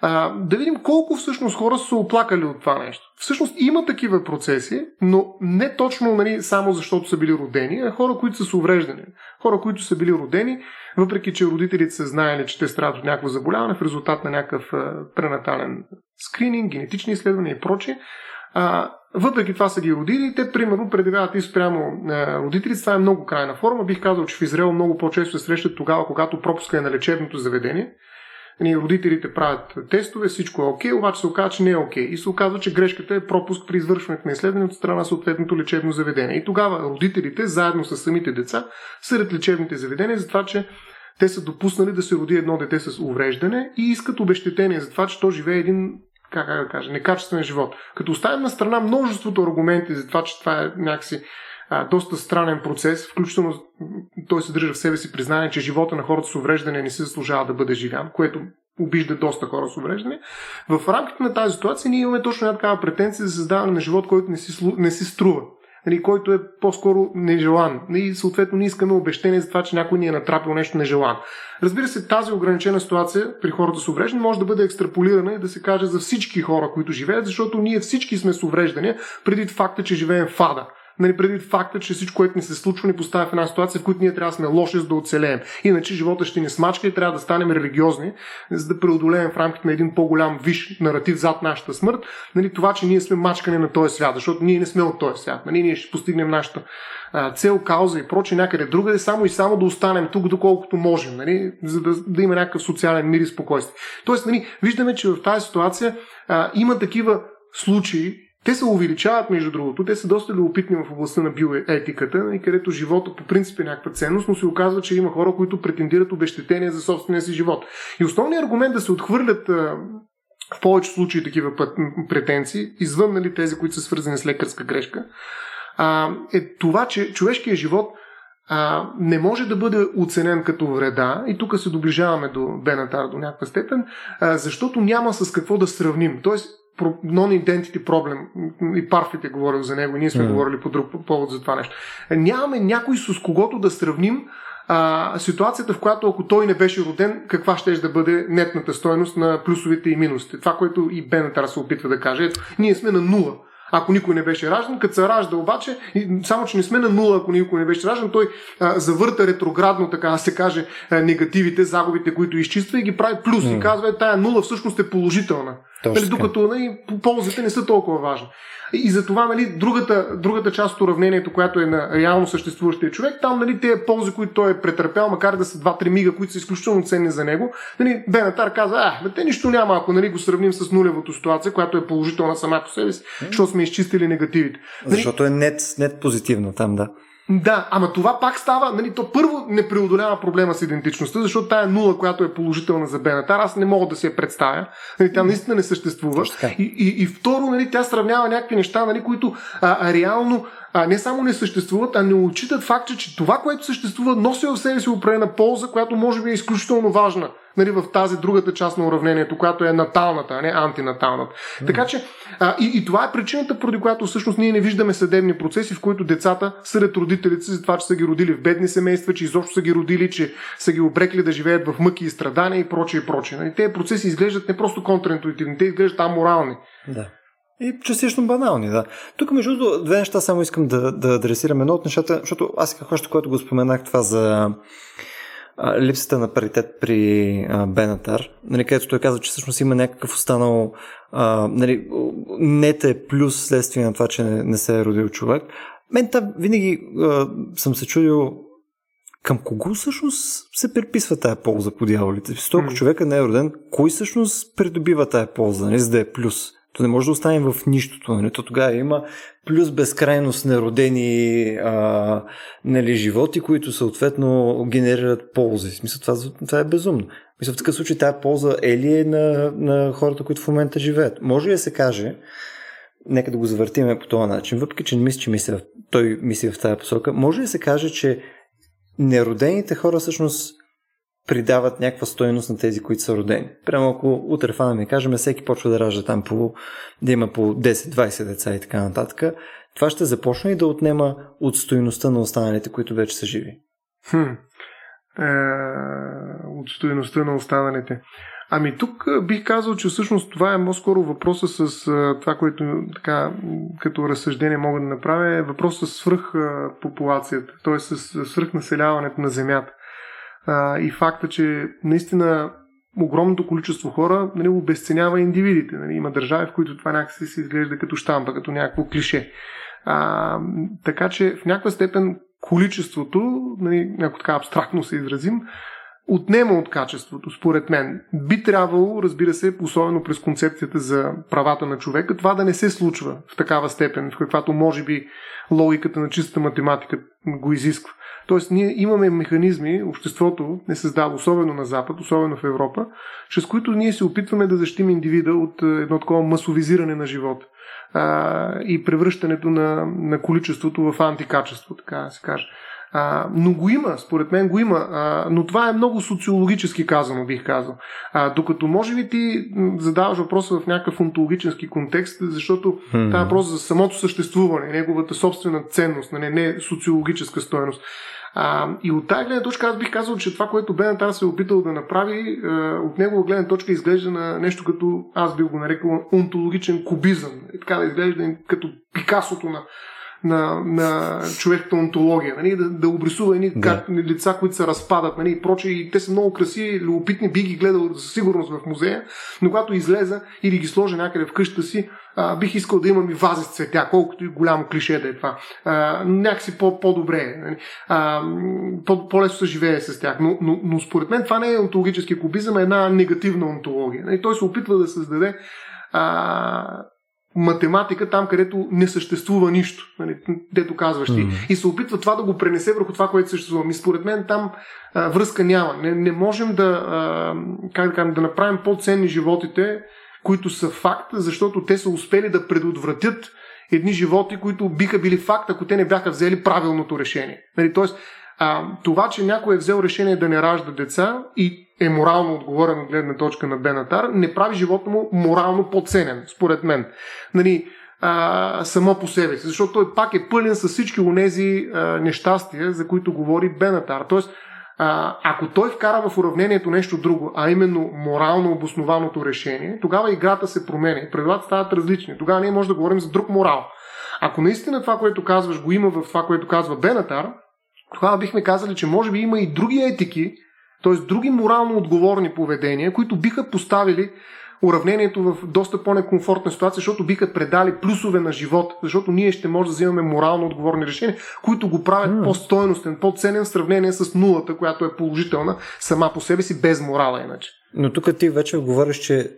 А, да видим колко всъщност хора са се оплакали от това нещо. Всъщност има такива процеси, но не точно, нали, само защото са били родени, а хора, които са с увреждане. Хора, които са били родени, въпреки че родителите са знаели, че те страдат от някакво заболяване в резултат на някакъв а, пренатален скрининг, генетични изследвания и прочее. А, въпреки това са ги родили, те примерно предявяват и спрямо а, родителите. Това е много крайна форма. Бих казал, че в Израел много по-често се срещат тогава, когато пропуска е на лечебното заведение. Родителите правят тестове, всичко е окей, обаче се оказва, че не е окей. И се оказва, че грешката е пропуск при извършването на изследване от страна съответното лечебно заведение. И тогава родителите, заедно с самите деца, сред лечебните заведения, за това, че те са допуснали да се роди едно дете с увреждане и искат обезщетение за това, че то живее един, как, как да кажа, некачествен живот. Като оставим на страна множеството аргументи за това, че това е някакси а, доста странен процес, включително той съдържа в себе си признание, че живота на хората с увреждане не се заслужава да бъде живян, което обижда доста хора с увреждане. В рамките на тази ситуация ние имаме точно такава претенция за създаване на живот, който не си, не си струва, нали, който е по-скоро нежелан. И съответно не искаме обещение за това, че някой ни е натрапил нещо нежелано. Разбира се, тази ограничена ситуация при хората с увреждане може да бъде екстраполирана и да се каже за всички хора, които живеят, защото ние всички сме с увреждания преди факта, че живеем в ада. нали, предвид факта, че всичко, което ни се случва, ни поставя в една ситуация, в която ние трябва да сме лоши, за да оцелеем. Иначе живота ще ни смачка и трябва да станем религиозни, за да преодолеем в рамките на един по-голям виш наратив зад нашата смърт, нали, това, че ние сме мачкани на този свят, защото ние не сме от този свят. Нали, ние ще постигнем нашата а, цел, кауза и прочее някъде другаде, само и само да останем тук, доколкото можем, нали, за да, да има някакъв социален мир и спокойствие. Тоест, нали, виждаме, че в тази ситуация а, има такива случаи. Те се увеличават, между другото, те са доста любопитни в областта на биоетиката, където живота по принцип е някаква ценност, но се оказва, че има хора, които претендират обезщетение за собствения си живот. И основният аргумент да се отхвърлят в повечето случаи такива претенции, извън, нали, тези, които са свързани с лекарска грешка, е това, че човешкият живот А, не може да бъде оценен като вреда, и тук се доближаваме до Бенатар до някаква степен, а, защото няма с какво да сравним. Тоест, non-identity проблем, и Парфит е говорил за него, и ние сме mm. говорили по друг повод за това нещо. Нямаме някой, с когото да сравним а, ситуацията, в която ако той не беше роден, каква ще да бъде нетната стойност на плюсовите и минусите. Това, което и Бенатар се опитва да каже. Ето, ние сме на нула. Ако никой не беше раждан, като се ражда обаче, само че не сме на нула, ако никой не беше раждан, той а, завърта ретроградно, така да се каже, а, негативите, загубите, които изчиства и ги прави плюс. Mm. И казва, е, тая нула всъщност е положителна. Нали, докато, нали, ползите не са толкова важни. И затова, нали, другата, другата част от уравнението, която е на реално съществуващия човек, там, нали, тези ползи, които той е претърпял, макар да са два-три мига, които са изключително ценни за него, нали, Бенатар каза, а, бе, те нищо няма, ако, нали, го сравним с нулевата ситуация, която е положителна сама по себе си, защото сме изчистили негативите. Нали, защото е нет, нет позитивно там, да. Да, ама това пак става, нали, то първо не преодолява проблема с идентичността, защото тая нула, която е положителна за Бенатар, аз не мога да си я представя. Нали, тя наистина не съществува. И, и, и второ, нали, тя сравнява някакви неща, нали, които а, реално а, не само не съществуват, а не отчитат факта, че това, което съществува, носи в себе си определена полза, която може би е изключително важна, нали, в тази другата част на уравнението, която е наталната, а не антинаталната. Mm. Така че а, и, и това е причината, поради която всъщност ние не виждаме съдебни процеси, в които децата сред родителите си за това, че са ги родили в бедни семейства, че изобщо са ги родили, че са ги обрекли да живеят в мъки и страдания и прочее и прочее. Нали, тези процеси изглеждат не просто контраинтуитивни, те изглеждат аморални. Да. И частично банални, да. Тук, между другото, две неща само искам да, да адресирам. Едно от нещата, защото аз сега хваща, което го споменах, това за липсата на паритет при а, Бенатар, нали, където той казва, че всъщност има някакъв останал, а, нали, нета е плюс следствие на това, че не, не се е родил човек. Мен там винаги а, съм се чудил към кого всъщност се приписва тая полза по дяволите. Ако човека не е роден, кой всъщност придобива тая полза, нали, за да е плюс? То не може да останем в нищото, нали? То тогава има плюс безкрайност неродени а, нали, животи, които съответно генерират ползи. В смисъл, това, това е безумно. Мисля, в такъв случай тая полза е ли е на, на хората, които в момента живеят? Може ли да се каже, нека да го завъртиме по този начин, въпреки че не мисля, че мисля, той мисли в тази посока, може ли да се каже, че неродените хора всъщност придават някаква стойност на тези, които са родени? Прямо ако утре фанаме, кажем, всеки почва да ражда там по, да има по десет-двайсет деца и така нататък, това ще започне и да отнема от стойността на останалите, които вече са живи. Хм. Е, от стойността на останалите. Ами тук бих казал, че всъщност това е по-скоро въпроса с това, което така, като разсъждение мога да направя, е въпроса с свръх популацията, т.е. с свръх населяването на земята. И факта, че наистина огромното количество хора, нали, обесценява индивидите. Нали. Има държави, в които това някакси се изглежда като щампа, като някакво клише. А, така че в някаква степен количеството, нали, ако така абстрактно се изразим, отнема от качеството, според мен. Би трябвало, разбира се, особено през концепцията за правата на човека, това да не се случва в такава степен, в каквато може би логиката на чистата математика го изисква. Тоест, ние имаме механизми, обществото не създава, особено на Запад, особено в Европа, чрез които ние се опитваме да защитим индивида от едно такова масовизиране на живота а, и превръщането на, на количеството в антикачество, така да се каже. А, но го има, според мен го има, а, но това е много социологически казано, бих казал. А, докато може би ти задаваш въпроса в някакъв онтологически контекст, защото hmm. това е въпрос за самото съществуване, неговата собствена ценност, не, не социологическа стойност. А, и от тази гледна точка аз бих казал, че това, което Бенатар се е опитал да направи, от негова гледна точка изглежда на нещо като, аз бих го нарекал, онтологичен кубизъм. И така да изглежда като Пикасото на на, на човешката онтология, нали? да, да обрисува едни да. Кар... лица, които се разпадат, нали? и прочее. И те са много красиви, любопитни, би ги гледал със сигурност в музея, но когато излеза или ги сложа някъде в къщата си, а, бих искал да имам и вази с цветя, колкото и голямо клише да е това. А, някакси по-добре, нали? а, по-лесно се живее с тях, но, но, но според мен това не е онтологически кубизъм, а е една негативна онтология. Нали? Той се опитва да създаде а, математика там, където не съществува нищо, нали, дето казваш ти. Mm. И се опитва това да го пренесе върху това, което съществува. И според мен там а, връзка няма. Не, не можем да, а, как да, кажем, да направим по-ценни животите, които са факт, защото те са успели да предотвратят едни животи, които биха били факт, ако те не бяха взели правилното решение. Нали, тоест, а, това, че някой е взел решение да не ражда деца и е морално отговорен от гледна точка на Бенатар, не прави живота му морално по-ценен, според мен. Нали, а, само по себе си, защото той пак е пълен с всички онези а, нещастия, за които говори Бенатар. Тоест, а, ако той вкара в уравнението нещо друго, а именно морално обоснованото решение, тогава играта се променя, правилата стават различни. Тогава ние може да говорим за друг морал. Ако наистина това, което казваш, го има в това, което казва Бенатар, тогава бихме казали, че може би има и други етики, т.е. други морално отговорни поведения, които биха поставили уравнението в доста по-некомфортна ситуация, защото биха предали плюсове на живот, защото ние ще може да взимаме морално отговорни решения, които го правят mm. по-стойностен, по-ценен в сравнение с нулата, която е положителна сама по себе си, без морала иначе. Но тук ти вече говориш, че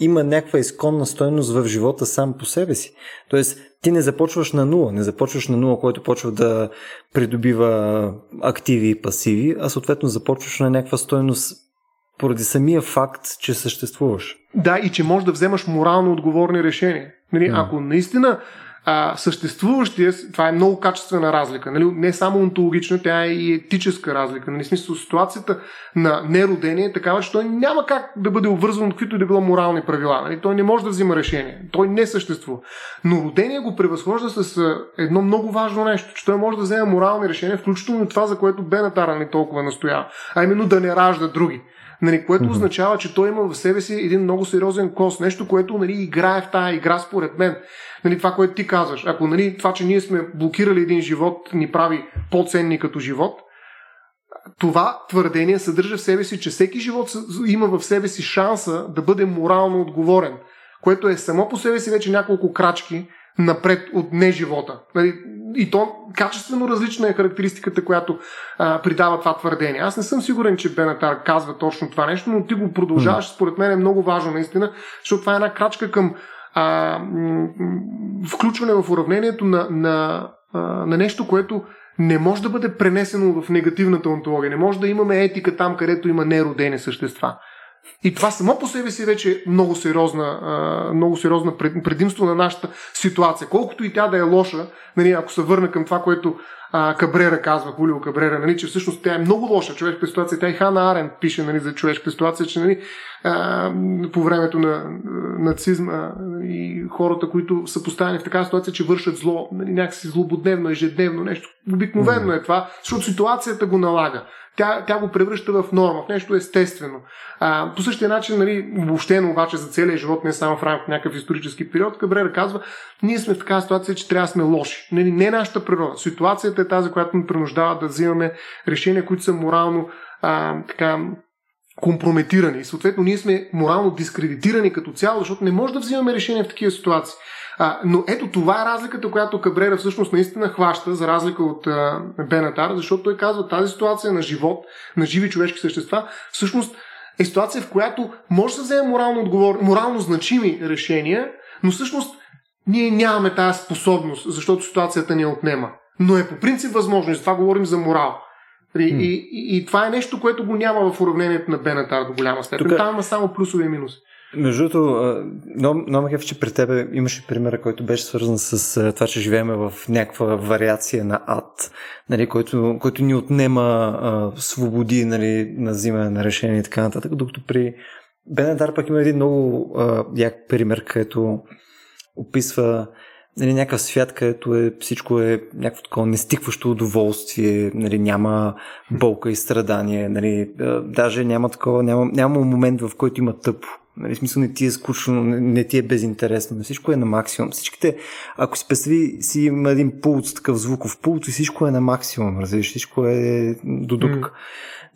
има някаква изконна стойност в живота сам по себе си. Тоест, ти не започваш на нула, не започваш на нула, който почва да придобива активи и пасиви, а съответно започваш на някаква стойност поради самия факт, че съществуваш. Да, и че можеш да вземаш морално отговорни решения. Нали? Да. Ако наистина а, съществуващия, това е много качествена разлика, нали? Не само онтологична, тя е и етическа разлика. Нали? В смисъл, ситуацията на неродение е такава, че той няма как да бъде обвързан от които и да било морални правила. Нали? Той не може да взима решение. Той не съществува. Но родение го превъзхожда с едно много важно нещо, че той може да вземе морални решения, включително това, за което Бенатар не толкова настоява, а именно да не ражда други. Нали, което mm-hmm. означава, че той има в себе си един много сериозен кос, нещо, което нали, играе в тая игра според мен. Нали, това, което ти казваш, ако нали, това, че ние сме блокирали един живот, ни прави по-ценни като живот, това твърдение съдържа в себе си, че всеки живот има в себе си шанса да бъде морално отговорен, което е само по себе си вече няколко крачки напред от неживота. Нали, и то качествено различна е характеристиката, която а, придава това твърдение. Аз не съм сигурен, че Бенатар казва точно това нещо, но ти го продължаваш. Mm. Според мен е много важно наистина, защото това е една крачка към а, м- м- включване в уравнението на, на, а, на нещо, което не може да бъде пренесено в негативната онтология. Не може да имаме етика там, където има неродени същества. И това само по себе си вече е много сериозна, много сериозна предимство на нашата ситуация. Колкото и тя да е лоша, нали, ако се върна към това, което а, Кабрера казва, Хулио Кабрера, нали, че всъщност тя е много лоша човешка ситуация. Тя и Хана Арен пише нали, за човешка ситуация, че нали, а, по времето на нацизма и хората, които са поставени в такава ситуация, че вършат зло, нали, някакси злободневно, ежедневно нещо. Обикновено е това, защото ситуацията го налага. Тя, тя го превръща в норма, в нещо естествено. А, по същия начин, нали, обобщено обаче за целия живот, не само в рамките на някакъв исторически период, Кабрера казва, ние сме в такава ситуация, че трябва да сме лоши. Нали, не нашата природа. Ситуацията е тази, която ни принуждава да взимаме решения, които са морално а, така, компрометирани. И съответно ние сме морално дискредитирани като цяло, защото не може да взимаме решения в такива ситуации. А, но ето това е разликата, която Кабрера всъщност наистина хваща, за разлика от а, Бенатар, защото той казва, тази ситуация на живот, на живи човешки същества, всъщност е ситуация, в която може да вземе морално, отговор... морално значими решения, но всъщност ние нямаме тази способност, защото ситуацията ни отнема. Но е по принцип възможно, за това говорим за морал. И, hmm. и, и, и това е нещо, което го няма в уравнението на Бенатар до голяма степен. Тука... Там има само плюсове и минуси. Между другото, много ме кефи, че при тебе имаше примера, който беше свързан с това, че живеем в някаква вариация на ад, нали, който, който ни отнема а, свободи нали, на взимане на решение и така нататък, докато при Бенатар пък има един много а, як пример, където описва нали, някакъв свят, където е, всичко е някакво такова нестикващо удоволствие, нали, няма болка и страдание, нали, даже няма такова, няма, няма момент, в който има тъпо. Нали, в смисъл не ти е скучно, не, не ти е безинтересно. Всичко е на максимум. Всичките, ако си представи, си има един пулт, такъв звуков пулт и всичко е на максимум. Разбираш, всичко е до дупка. Mm.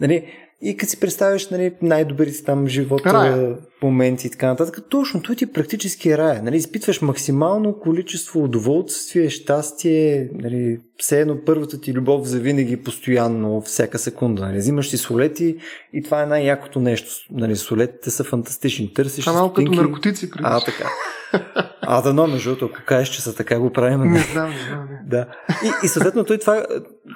Нали, и като си представиш, нали, най-добрите там живота, рая. Моменти и така нататък, точно той ти практически е рая. Нали, изпитваш максимално количество удоволствие, щастие, нали, все едно първата ти любов завинаги постоянно, всяка секунда. Нали, взимаш си солети и това е най-якото нещо. Нали, солетите са фантастични. Търсиш това малко като наркотици. А, така. А, да, но между другото, ако кажеш, че са така, го правим. Не, не знам, не знам. Да. И, и съответно той това,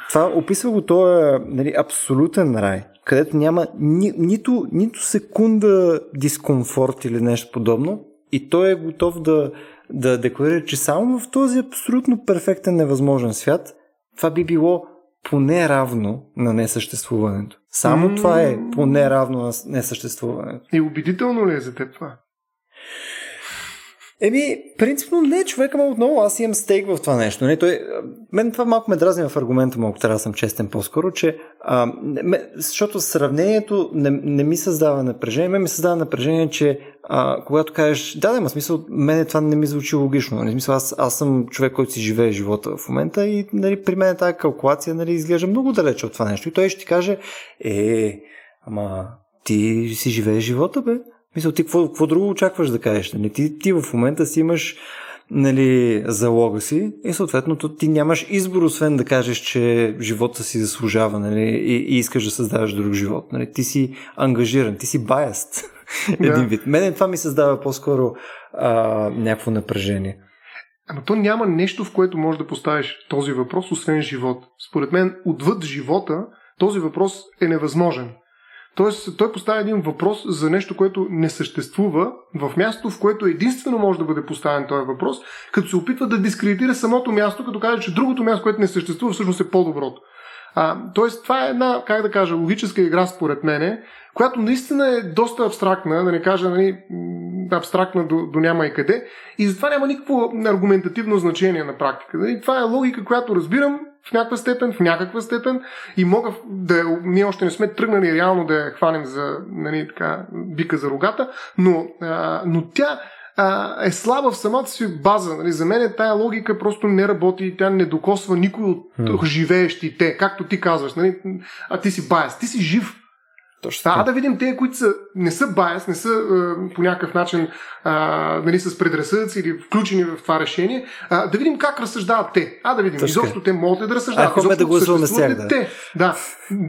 това описва го, той е, нали, абсолютен рай, където няма ни, нито, нито секунда дискомфорт или нещо подобно, и той е готов да, да декларира, че само в този абсолютно перфектен невъзможен свят това би било поне равно на несъществуването. Само mm. това е поне равно на несъществуването. И убедително ли е за теб това? Еми, принципно не, човека, ма отново аз имам стейк в това нещо. Не, той, мен това малко ме дразни в аргумента, малко трябва да съм честен по-скоро, че а, не, защото сравнението не, не ми създава напрежение. Мен ми създава напрежение, че а, когато кажеш, да, да, има смисъл, мене това не ми звучи логично. Не, смисъл, аз, аз съм човек, който си живее живота в момента и, нали, при мен тази калкулация, нали, изглежда много далече от това нещо. И той ще ти каже, е, ама ти си живееш живота, бе. Мисля, ти какво, какво друго очакваш да кажеш? Нали? Ти, ти в момента си имаш, нали, залога си и съответно ти нямаш избор, освен да кажеш, че живота си заслужава, нали, и, и искаш да създаваш друг живот. Нали? Ти си ангажиран, ти си biased. Yeah. Един вид. Мене това ми създава по-скоро а, някакво напрежение. Ама то няма нещо, в което можеш да поставиш този въпрос, освен живот. Според мен, отвъд живота, този въпрос е невъзможен. Тоест, той поставя един въпрос за нещо, което не съществува, в място, в което единствено може да бъде поставен този въпрос, като се опитва да дискредитира самото място, като каже, че другото място, което не съществува, всъщност е по-доброто. А, тоест, това е една, как да кажа, логическа игра, според мене, която наистина е доста абстрактна, да не кажа, нали, абстрактна до, до няма и къде, и затова няма никакво аргументативно значение на практика. Нали? Това е логика, която разбирам в някаква степен, в някаква степен, и мога да... Ние още не сме тръгнали реално да я хванем за, нали, така, бика за рогата, но, а, но тя а, е слаба в самата си база. Нали? За мен тая логика просто не работи и тя не докосва никой от yeah. живеещите, както ти казваш. Нали? А ти си баяс, ти си жив. Точно. А да видим те, които са, не са баяс, не са е, по някакъв начин е, нали, с предразсъдъци или включени в това решение, е, да видим как разсъждават те. А да видим, точно. Изобщо те могат ли да разсъждават? А, изобщо да гласуваме сега, да. Те, да.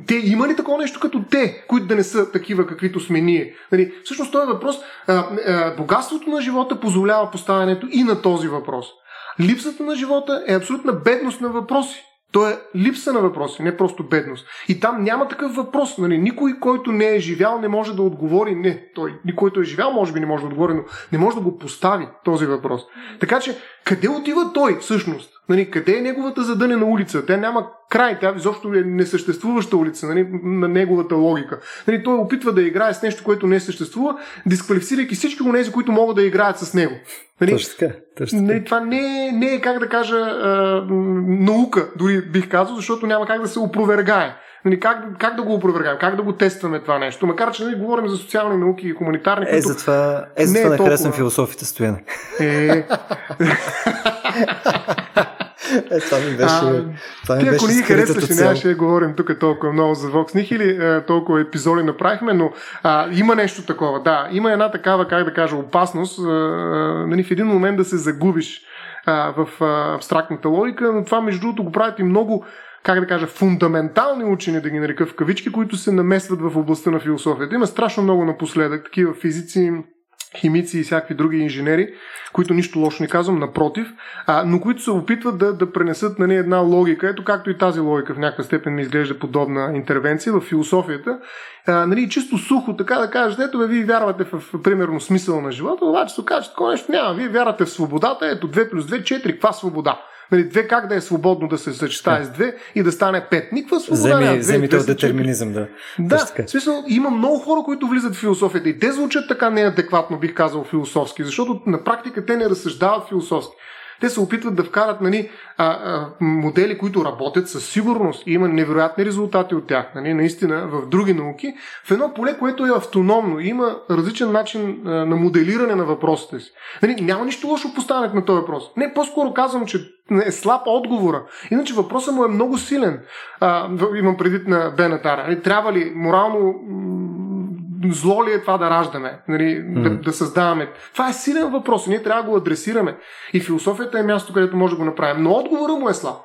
Те има ли такова нещо като те, които да не са такива, каквито сме ние? Нали, всъщност този въпрос, е, е, богатството на живота позволява поставянето и на този въпрос. Липсата на живота е абсолютна бедност на въпроси. То е липса на въпроси, не просто бедност. И там няма такъв въпрос. Нали? Никой, който не е живял, не може да отговори. Не, той, никой, който е живял, може би не може да отговори, но не може да го постави този въпрос. Така че, къде отива той всъщност? Нали? Къде е неговата задънена улица? Тя няма край, тя изобщо е несъществуваща улица, нали? На неговата логика. Нали? Той опитва да играе с нещо, което не съществува, дисквалифицирайки всички онези, които могат да играят с него. Нали? Точно така, точно така. Нали, това не е, не е, как да кажа, а, наука, дори бих казал, защото няма как да се опровергае. Нали, как, как да го опровергаем, как да го тестваме това нещо? Макар че, нали, говорим за социални науки и хуманитарни, е, за това, е, за това не, е не харесвам философията, Стоян. Е... Е, това ми беше, това ми ти, беше ако не ги харесваш, няма ще говорим тук толкова много за Vox Nihili, толкова епизоди направихме, но а, има нещо такова, да, има една такава, как да кажа, опасност, а, нали, в един момент да се загубиш а, в а, абстрактната логика, но това между другото го правят и много, как да кажа, фундаментални учени, да ги нарека в кавички, които се намесват в областта на философията. Има страшно много напоследък, такива физици, химици и всякакви други инженери, които нищо лошо не казвам, напротив, а, но които се опитват да, да пренесат, нали, една логика, ето както и тази логика в някаква степен ми изглежда подобна интервенция в философията, а, нали, чисто сухо, така да кажеш, ето бе, вие вярвате в, в примерно смисъл на живота, обаче се окаже, такова нещо няма, вие вярвате в свободата, ето две плюс две, четири, каква свобода? Нали, две как да е свободно да се съчетае с две и да стане пет. Никаква свобода. Вземи този детерминизъм, да. Да, в смисъл, има много хора, които влизат в философията и те звучат така неадекватно, бих казал, философски, защото на практика те не разсъждават философски. Те се опитват да вкарат нали, а, а, модели, които работят със сигурност и има невероятни резултати от тях, нали, наистина в други науки, в едно поле, което е автономно и има различен начин а, на моделиране на въпросите си. Нали, няма нищо лошо поставянето на този въпрос. Не, по-скоро казвам, че е слаб отговора. Иначе въпросът му е много силен. А, имам предвид на Бенатар. Нали, трябва ли морално... Зло ли е това да раждаме, нали, mm. да, да създаваме? Това е силен въпрос и ние трябва да го адресираме. И философията е място, където може да го направим. Но отговорът му е слаб.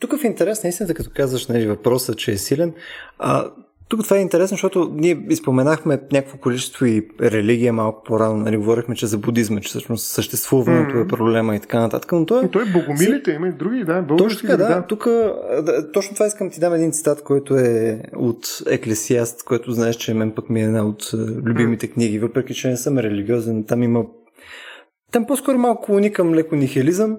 Тук е интерес, наистина, като казваш нали, въпросът, че е силен. А, тук това е интересно, защото ние изпоменахме някакво количество и религия малко по-рано. Нали, говорихме, че за будизма, че всъщност съществуването mm. е проблема и така нататък. Но той, той богомилите, има и други, да, български. Точно, да, да. Тук, да, точно това искам ти дам един цитат, който е от Еклесиаст, който знаеш, че мен пък ми е една от любимите mm. книги, въпреки че не съм религиозен. Там има... Там по-скоро малко уникам леко нихилизъм.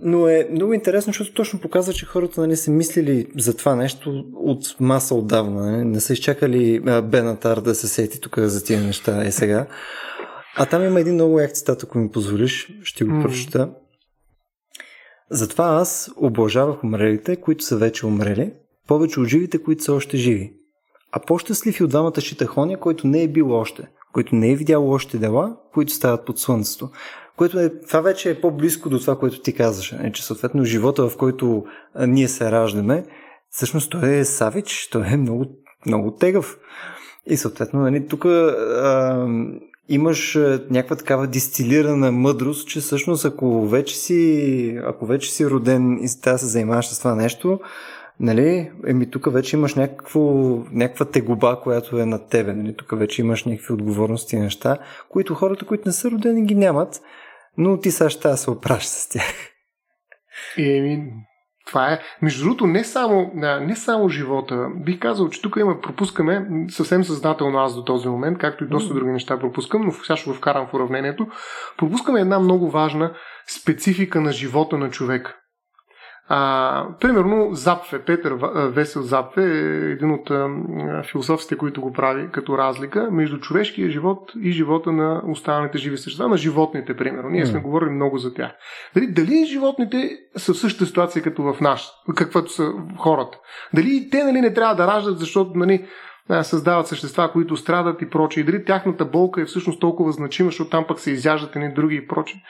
Но е много интересно, защото точно показва, че хората нали, са мислили за това нещо от маса отдавна. Не, не са изчакали а, Бенатар да се сети тук за тия неща е сега. А там има един много як цитат, ако ми позволиш, ще го прочета. Mm. Затова аз облажавах умрелите, които са вече умрели, повече от живите, които са още живи. А по-щастлив и от двамата Шитахоня, който не е бил още, който не е видял още дела, които стават под слънцето. Което е, това вече е по-близко до това, което ти казваш. Е, че съответно живота, в който ние се раждаме, всъщност той е савич, той е много, много тегъв. И съответно, нали, тук а, имаш някаква такава дистилирана мъдрост, че всъщност ако вече си, ако вече си роден и трябва да се занимаваш с това нещо, нали, еми тук вече имаш някакво, някаква тегоба, която е над тебе. Нали, тук вече имаш някакви отговорности и неща, които хората, които не са родени, ги нямат. Но ти сега ще се опраш с тях. Еми, това е. Между другото, не само, не само живота. Бих казал, че тук има, пропускаме съвсем съзнателно аз до този момент, както и доста други неща пропускам, но сега ще го вкарам в уравнението. Пропускаме една много важна специфика на живота на човек. А, примерно Запфе, Петър Весел Запфе е един от а, философите, които го прави като разлика между човешкия живот и живота на останалите живи същества, на животните примерно. Ние mm. сме говорили много за тях. Дали, дали животните са в същата ситуация като в нас, каквато са хората? Дали и те нали, не трябва да раждат, защото нали, създават същества, които страдат и прочее. И дали тяхната болка е всъщност толкова значима, защото там пък се изяждат едни други и прочее.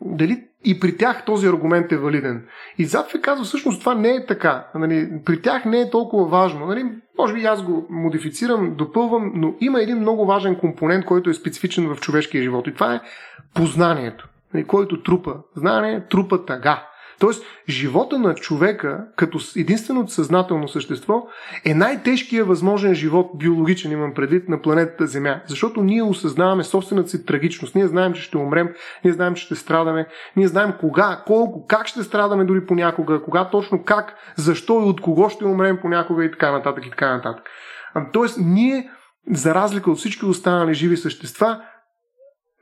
Дали и при тях този аргумент е валиден. И Запфе казва, всъщност това не е така. Нали, при тях не е толкова важно. Нали, може би аз го модифицирам, допълвам, но има един много важен компонент, който е специфичен в човешкия живот. И това е познанието, нали, който трупа знание, трупа тъга. Тоест, живота на човека, като единственото съзнателно същество, е най-тежкият възможен живот, биологичен имам предвид, на планетата Земя. Защото ние осъзнаваме собствената си трагичност. Ние знаем, че ще умрем, ние знаем, че ще страдаме, ние знаем кога, колко, как ще страдаме дори понякога, кога точно, как, защо и от кого ще умрем понякога и така нататък и така нататък. Тоест, ние, за разлика от всички останали живи същества,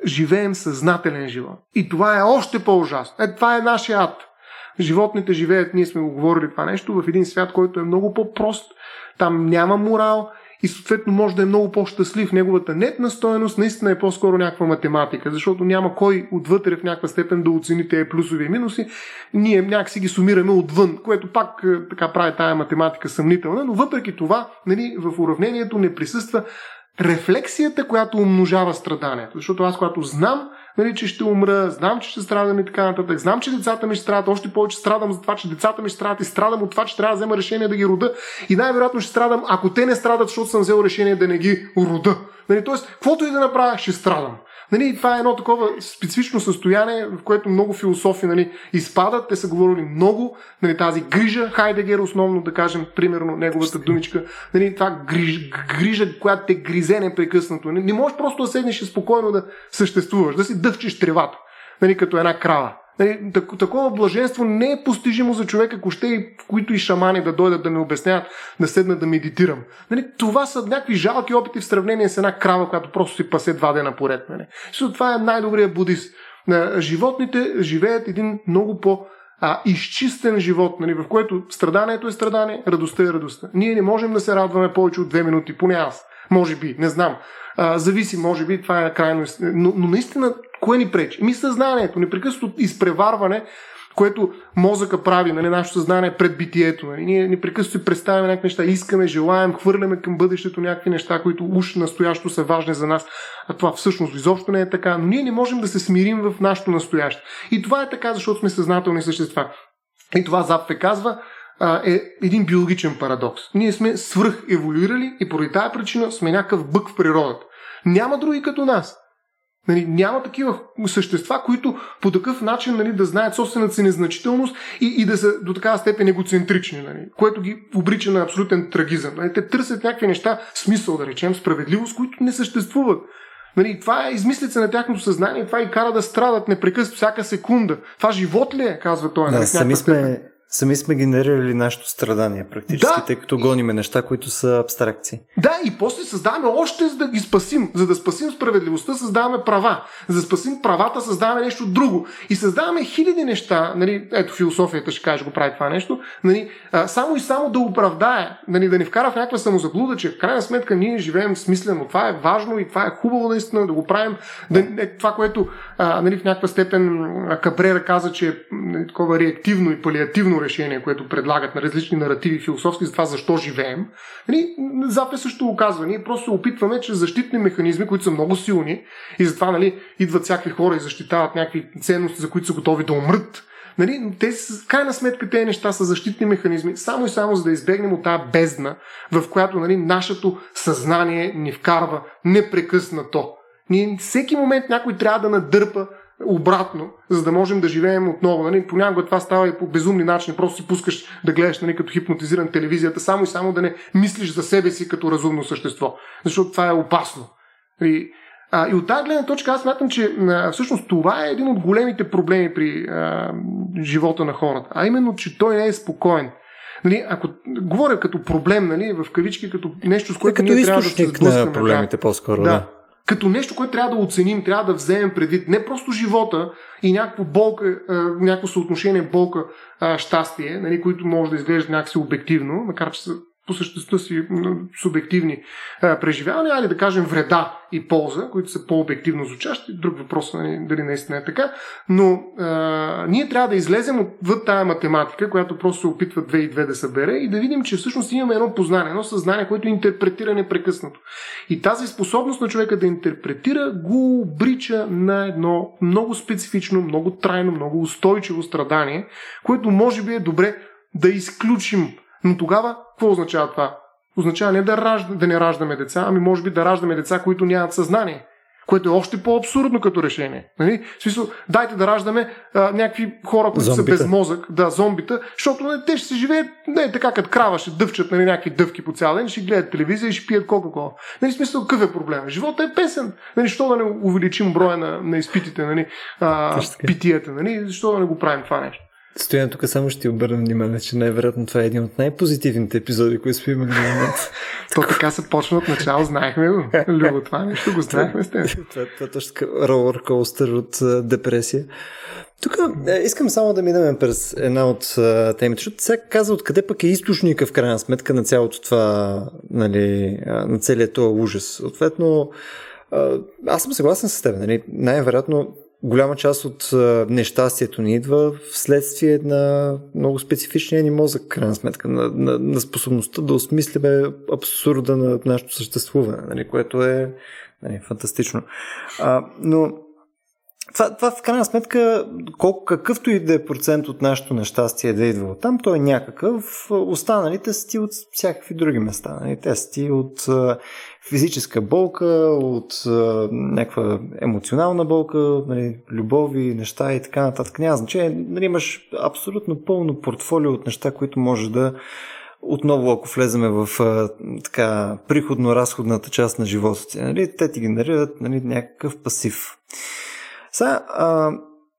живеем съзнателен живот. И това е още по-ужасно. Е, това е нашия ад. Животните живеят, ние сме го говорили това нещо, в един свят, който е много по-прост, там няма морал и съответно може да е много по-щастлив. Неговата нетна стойност наистина е по-скоро някаква математика, защото няма кой отвътре в някаква степен да оцени тези плюсови и минуси. Ние някакси ги сумираме отвън, което пак така прави тая математика съмнителна, но въпреки това нали, в уравнението не присъства рефлексията, която умножава страданието. Защото аз, когато знам, нали, че ще умра, знам, че ще страдам и така нататък, знам, че децата ми ще страдат, още повече страдам за това, че децата ми ще страдат и страдам от това, че трябва да взема решение да ги рода и най-вероятно ще страдам, ако те не страдат, защото съм взел решение да не ги рода. Нали, тоест, каквото и да направя, ще страдам. Нали, това е едно такова специфично състояние, в което много философи нали, изпадат. Те са говорили много. Нали, тази грижа, Хайдегер основно, да кажем, примерно неговата думичка. Нали, това грижа, грижа, която те гризе непрекъснато. Не, не можеш просто да седнеш и спокойно да съществуваш, да си дъвчеш тревата, нали, като една крава. Нали, такова блаженство не е постижимо за човек, ако ще и които и шамани да дойдат да ми обясняват, да седна да медитирам. Нали, това са някакви жалки опити в сравнение с една крава, която просто си пасе два дена поред. Нали. Защото това е най-добрият будист. Животните живеят един много по- А, изчистен живот, нали, в което страданието е страдание, радостта е радостта. Ние не можем да се радваме повече от две минути, поне аз. Може би, не знам. А, зависи, може би, това е крайно. Но, но наистина Кое ни пречи? Ми съзнанието, непрекъснато изпреварване, което мозъка прави, нали, нашето съзнание пред битието. Нали. Ние непрекъснато си представяме някакви неща, искаме, желаем, хвърляме към бъдещето някакви неща, които уж настоящо са важни за нас, а това всъщност изобщо не е така, но ние не можем да се смирим в нашето настояще. И това е така, защото сме съзнателни същества. И това Запфе казва, е един биологичен парадокс. Ние сме свръхеволюирали и поради тая причина сме някакъв бък в природата. Няма други като нас. Нали, няма такива същества, които по такъв начин, нали, да знаят собствената си незначителност и, и да са до такава степен егоцентрични, нали, което ги обрича на абсолютен трагизъм. Нали, те търсят някакви неща, смисъл, да речем, справедливост, които не съществуват. Нали, това е измислица на тяхното съзнание, това и кара да страдат непрекъснато всяка секунда. Това живот ли е, казва той? Да, нали, сами сме, сами сме генерирали нашето страдание практически, да, тъй като гониме неща, които са абстракции. Да, и после създаваме още, за да ги спасим. За да спасим справедливостта, създаваме права. За да спасим правата, създаваме нещо друго. И създаваме хиляди неща, нали, ето философията ще каже, го прави това нещо, нали, а, само и само да оправдае, нали, да ни вкара в някаква самозаблуда, че в крайна сметка ние живеем смислено. Това е важно и това е хубаво наистина да го правим. Да, това, което а, нали, в някаква степен Кабрера каза, че е, нали, такова реактивно и палиативно решение, което предлагат на различни наративи философски за това защо живеем. Запе също го казва. Ние просто опитваме чрез защитни механизми, които са много силни и затова, нали, идват всякакви хора и защитават някакви ценности, за които са готови да умрат. Нали, те, крайна сметка, тези неща са защитни механизми, само и само за да избегнем от тази бездна, в която, нали, нашето съзнание ни вкарва непрекъснато. Ние, всеки момент някой трябва да надърпа обратно, за да можем да живеем отново. Нали? Понякога това става и по безумни начини. Просто си пускаш да гледаш, нали, като хипнотизиран телевизията, само и само да не мислиш за себе си като разумно същество. Защото това е опасно. И, а, и от тази гледна точка аз смятам, че а, всъщност това е един от големите проблеми при а, живота на хората. А именно, че той не е спокоен. Нали, ако говоря като проблем, нали, в кавички, като нещо, с което ние трябва да се сблъскаме. На проблемите по-скоро, да. да. Като нещо, което трябва да оценим, трябва да вземем предвид не просто живота и някакво болка, някакво съотношение болка-щастие, нали, които може да изглеждат някакси обективно, макар че са по същество си субективни преживявания, али да кажем вреда и полза, които са по-обективно звучащи. Друг въпрос, нали, дали наистина е така. Но а, ние трябва да излезем отвъд тая математика, която просто се опитва две и две да събере и да видим, че всъщност имаме едно познание, едно съзнание, което интерпретира непрекъснато. И тази способност на човека да интерпретира го обрича на едно много специфично, много трайно, много устойчиво страдание, което може би е добре да изключим. Но тогава, какво означава това? Означава не да, ражда, да не раждаме деца, ами може би да раждаме деца, които нямат съзнание. Което е още по-абсурдно като решение. Нали? В смисъл, дайте да раждаме а, някакви хора, които зомбита. Са без мозък, да, зомбита, защото не, те ще се живеят не така, като крава, ще дъвчат, нали, някакви дъвки по цял ден, ще гледат телевизия и ще пият кока-кола. Нали, в смисъл, какъв е проблема? Живота е песен. Нали, що да не увеличим броя на, на изпитите, нали, а, питията? Нали? Защо да не го правим това нещо? Стоян, тук само ще ти обърна внимание, че най-вероятно това е един от най-позитивните епизоди, които сме имали на момент. То така се почна от начало, знаехме го. Любо, това нещо го знаехме с теб. Това е точно ролеркостър от депресия. Тук искам само да минаме през една от темите, защото сега казва откъде пък е източника в крайна сметка на цялото това, нали, на целият този ужас. Съответно, аз съм съгласен с теб, нали, най-вероятно голяма част от нещастието ни идва вследствие на много специфичния ни мозък, крайна сметка, на, на, на способността да осмисляме абсурда на нашето съществуване, нали, което е, нали, фантастично. А, но това, това в крайна сметка, колко, какъвто и да е процент от нашето нещастие да идва оттам, то е някакъв. Останалите са ти от всякакви други места. Нали, те са ти от физическа болка, от а, някаква емоционална болка, нали, любови, неща и така нататък. Няма значение, нали, имаш абсолютно пълно портфолио от неща, които можеш да отново, ако влеземе в а, така приходно-разходната част на живота ти, нали, те ти генерират, нали, някакъв пасив. Сега, а,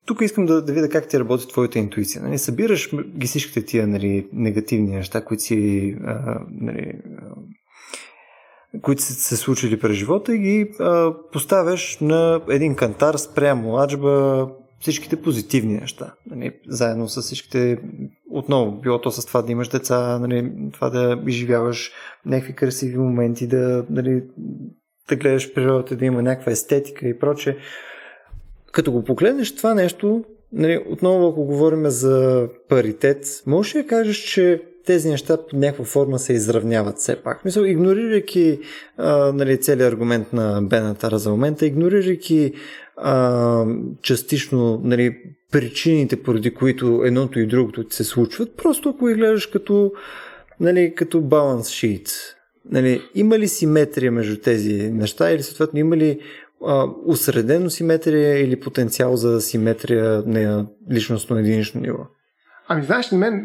тук искам да, да видя как ти работи твоята интуиция. Нали, събираш ги всичките тия, нали, негативни неща, които си а, нали, които са се случили през живота и ги а, поставяш на един кантар спрямо аджба всичките позитивни неща. Нали, заедно с всичките, отново, било то с това да имаш деца, нали, това да изживяваш някакви красиви моменти, да, нали, да гледаш природата, да има някаква естетика и прочее. Като го погледнеш това нещо, нали, отново ако говорим за паритет, можеш да кажеш, че тези неща под някаква форма се изравняват все пак. Мисля, игнорирайки а, нали, целият аргумент на Бенатара за момента, игнорирайки а, частично нали, причините, поради които едното и другото се случват, просто ако ги гледаш като, нали, като баланс шит. Нали, има ли симетрия между тези неща или съответно има ли а, усредено симетрия или потенциал за симетрия на личностно единично ниво? Ами знаеш ли, мен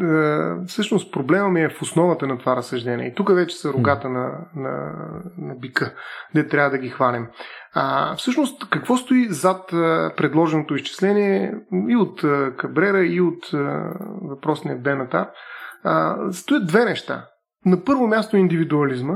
всъщност проблема ми е в основата на това разсъждение. И тук вече са рогата на, на, на бика, де трябва да ги хванем. А, всъщност, какво стои зад предложеното изчисление и от Кабрера, и от въпросния Бенатар? Стоят две неща. На първо място индивидуализма,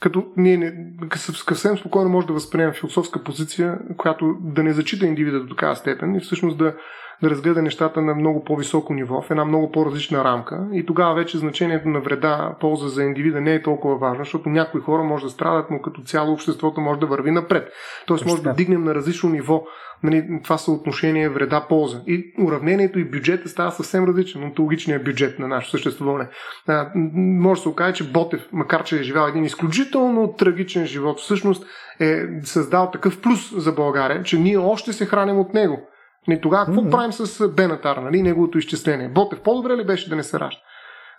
като ние не, съвсем спокойно може да възприемем философска позиция, която да не зачита индивида до такава степен и всъщност да да разгледа нещата на много по-високо ниво, в една много по-различна рамка и тогава вече значението на вреда, полза за индивида не е толкова важно, защото някои хора може да страдат, но като цяло обществото може да върви напред. Тоест може да дигнем на различно ниво нали, това съотношение вреда-полза. И уравнението и бюджета става съвсем различен, онтологичният бюджет на нашето съществуване. А, може да се окаже, че Ботев, макар че е живял един изключително трагичен живот, всъщност е създал такъв плюс за България, че ние още се храним от него. Не, тогава какво mm-hmm. правим с Бенатар, нали, неговото изчисление? Ботев, по-добре ли беше да не се ражда?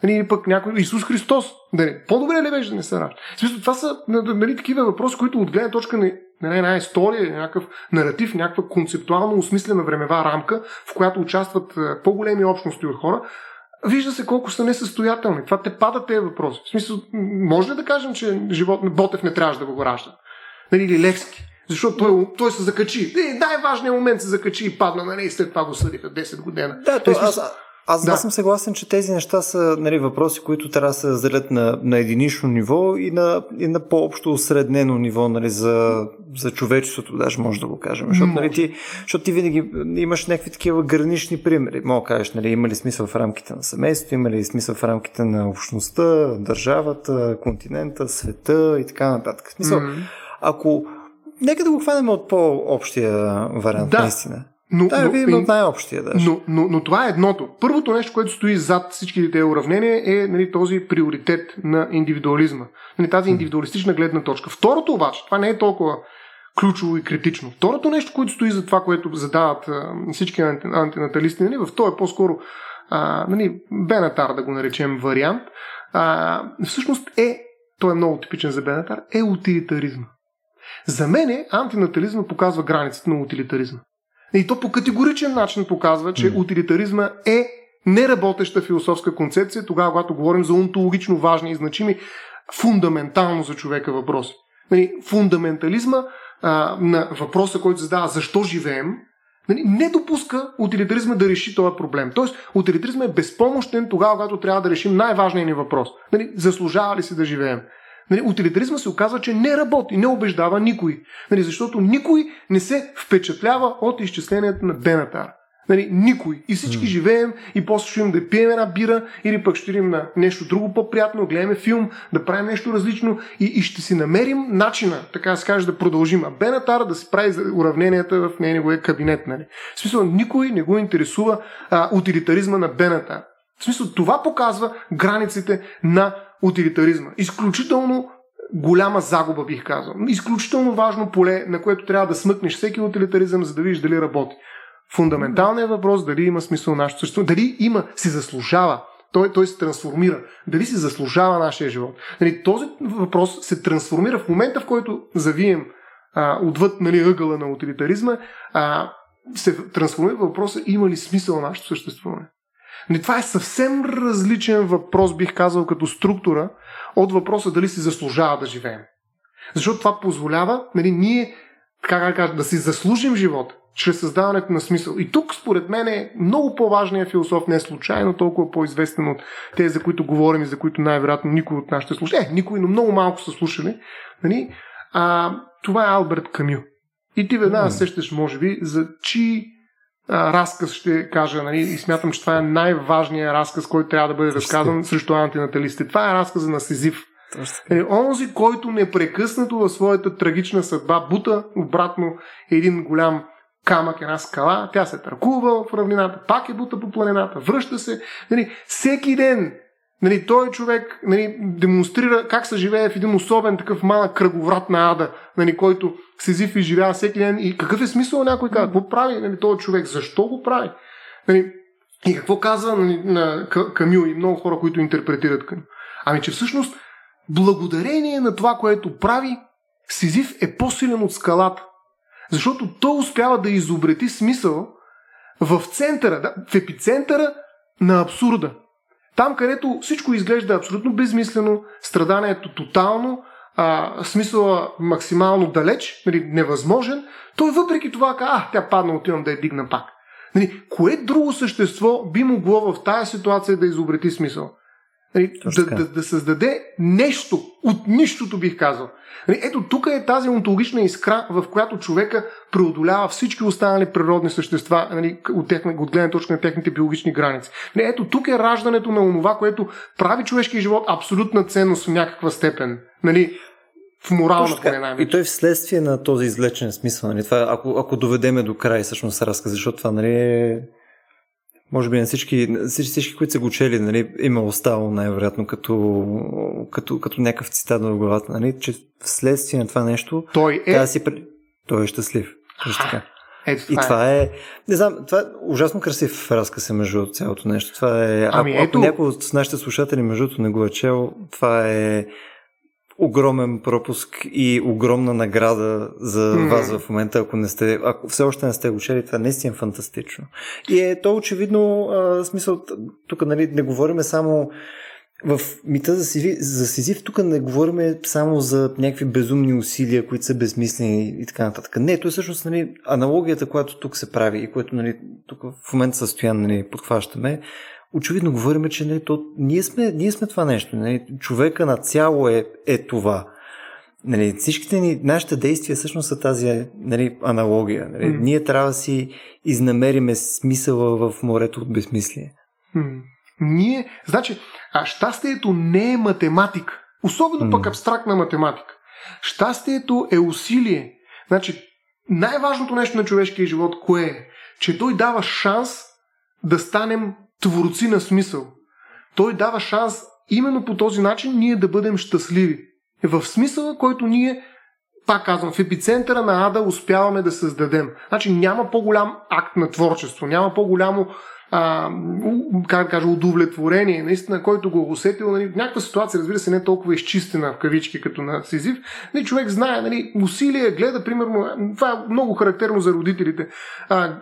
Нали, пък някой Исус Христос, нали, по-добре ли беше да не се ражда? В смисъл, това са нали, такива въпроси, които от гледна точка на една история, някакъв наратив, някаква концептуално осмислена времева рамка, в която участват по-големи общности от хора, вижда се колко са несъстоятелни. Това те падат тези въпроси. В смисъл, може ли да кажем, че живот на Ботев не трябваше да го ражда? Нали, или Левски? Защото той, той се закачи. Най-важният момент се закачи и падна, нали, и след това го съдиха десет година. Да, то, аз, аз, аз, да. аз съм съгласен, че тези неща са нали, въпроси, които трябва да се разделят на, на единично ниво и на, и на по-общо осреднено ниво нали, за, за човечеството, даже може да го кажем. Защото, нали, ти, защото ти винаги имаш някакви такива гранични примери. Мога да кажеш, нали, има ли смисъл в рамките на семейството, има ли смисъл в рамките на общността, държавата, континента, света и така нататък. В смисъл, mm-hmm. ако нека да го хванем от по-общия вариант, да, наистина. Но, да, но, видим от най-общия даже. Но, но, но това е едното. Първото нещо, което стои зад всички тези уравнения е нали, този приоритет на индивидуализма. Нали, тази индивидуалистична гледна точка. Второто обаче, това не е толкова ключово и критично. Второто нещо, което стои за това, което задават а, всички антинаталисти, нали, в то е по-скоро а, нали, Бенатар, да го наречем вариант, а, всъщност е, той е много типичен за Бенатар, е утилитаризма. За мен антинатализма показва границата на утилитаризма. И то по категоричен начин показва, че утилитаризма е неработеща философска концепция, тогава когато говорим за онтологично важни и значими фундаментално за човека въпроси. Фундаментализма а, на въпроса, който се задава защо живеем, не допуска утилитаризма да реши този проблем. Тоест, утилитаризма е безпомощен тогава, когато трябва да решим най-важния ни въпрос. Заслужава ли си да живеем? Нали, утилитаризма се оказва, че не работи, не убеждава никой, нали, защото никой не се впечатлява от изчисленията на Бенатар. Нали, никой. И всички mm. живеем и после ще им да пием една бира или пък ще идем на нещо друго по-приятно, гледаме филм, да правим нещо различно и, и ще си намерим начина, така да се каже, да продължим. А Бенатар да се прави уравненията в неговия кабинет. Нали. В смисъл, никой не го интересува а, утилитаризма на Бенатар. В смисъл, това показва границите на утилитаризма. Изключително голяма загуба, бих казал. Изключително важно поле, на което трябва да смъкнеш всеки утилитаризъм, за да видиш дали работи. Фундаменталният въпрос, дали има смисъл нашето същество, дали има, си заслужава. Той, той се трансформира. Дали си заслужава нашия живот. Нали, този въпрос се трансформира в момента, в който завием а, отвъд нали, ъгъла на утилитаризма, а, се трансформира въпроса има ли смисъл нашето съществуване. Това е съвсем различен въпрос, бих казал, като структура от въпроса дали си заслужава да живеем. Защото това позволява нали, ние така кажа, да си заслужим живота чрез създаването на смисъл. И тук, според мен, е много по-важният философ, не е случайно толкова по-известен от тези, за които говорим и за които най-вероятно никой от нас ще слуша. Е, никой, но много малко са слушали. Нали? А, това е Алберт Камю. И ти веднага сещаш, може би, за чии разказ ще кажа, нали, и смятам, че това е най-важният разказ, който трябва да бъде разказан срещу антинаталистите. Това е разказа на Сизиф. Е, онзи, който непрекъснато в своята трагична съдба бута обратно един голям камък, една скала, тя се търкува в равнината, пак е бута по планината, връща се. Нали, всеки ден нали, той човек нали, демонстрира как се живее в един особен такъв малък кръговрат на ада, нали, който Сизиф изживява всеки ден. И какъв е смисъл някой казва? Какво прави нали, този човек? Защо го прави? Нали, и какво казва нали, на Камю и много хора, които интерпретират Камю? Ами, че всъщност благодарение на това, което прави, Сизиф е по-силен от скалата. Защото той успява да изобрети смисъл в центъра, да, в епицентъра на абсурда. Там, където всичко изглежда абсолютно безмислено, страданието тотално, а, смисъла максимално далеч, нали, невъзможен, той въпреки това казва, а, тя падна, отивам да я дигна пак. Нали, кое друго същество би могло в тая ситуация да изобрети смисъл? Нали, да, да, да създаде нещо, от нищото бих казал. Нали, ето тук е тази онтологична искра, в която човека преодолява всички останали природни същества нали, от, техни, от гледна точка на техните биологични граници. Нали, ето тук е раждането на онова, което прави човешкия живот абсолютна ценност в някаква степен. Нали, в морална плена. И той вследствие на този извлечен смисъл. Нали, това, ако, ако доведеме до край всъщност разказ, защото това нали, е... Може би на всички, всички, които са го чели, нали, има оставало най-вероятно като, като, като някакъв цитат в главата, нали, че вследствие на това нещо той е, си... той е щастлив. Така. Ето това и е. Това е. Не знам, това е ужасно красив разказ е между цялото нещо. Това е. Ами ако, ето... ако някой от нашите слушатели междуто не го е чел, това е огромен пропуск и огромна награда за вас mm. в момента, ако не сте, ако все още не сте го чели, това наистина е фантастично. И е то очевидно, а, смисъл, тук нали, не говорим само в мита за Сизиф, за Сизиф, тук не говорим само за някакви безумни усилия, които са безсмислени и така нататък. Не, то е всъщност нали, аналогията, която тук се прави и което нали, тук в момента състоян нали, подхващаме, очевидно говорим, че не, то, ние, сме, ние сме това нещо. Не, човека на цяло е, е това. Нали, всичките ни, нашите действия всъщност са тази нали, аналогия. Нали. Mm. Ние трябва да си изнамериме смисъла в морето от безсмислие. Mm. Ние, значи, а щастието не е математика. Особено mm. пък абстрактна математика. Щастието е усилие. Значи, най-важното нещо на човешкия живот, кое е? Че той дава шанс да станем творци на смисъл. Той дава шанс именно по този начин ние да бъдем щастливи. В смисъла, който ние, пак казвам, в епицентъра на ада успяваме да създадем. Значи няма по-голям акт на творчество, няма по-голямо а, как да кажа, удовлетворение, наистина, който го усетил. Нали, в някаква ситуация, разбира се, не е толкова изчистена в кавички, като на Сизиф. Нали, човек знае, нали, усилия, гледа, примерно, това е много характерно за родителите. А,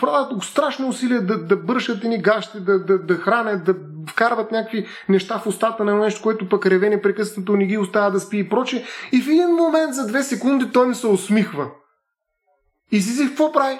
правят страшни усилия да, да бършат едни гащи, да, да, да хранят, да вкарват някакви неща в устата на нещо, което пък реве непрекъснато, не ги остава да спи и прочее. И в един момент, за две секунди, той не се усмихва. И Сизиф какво прави?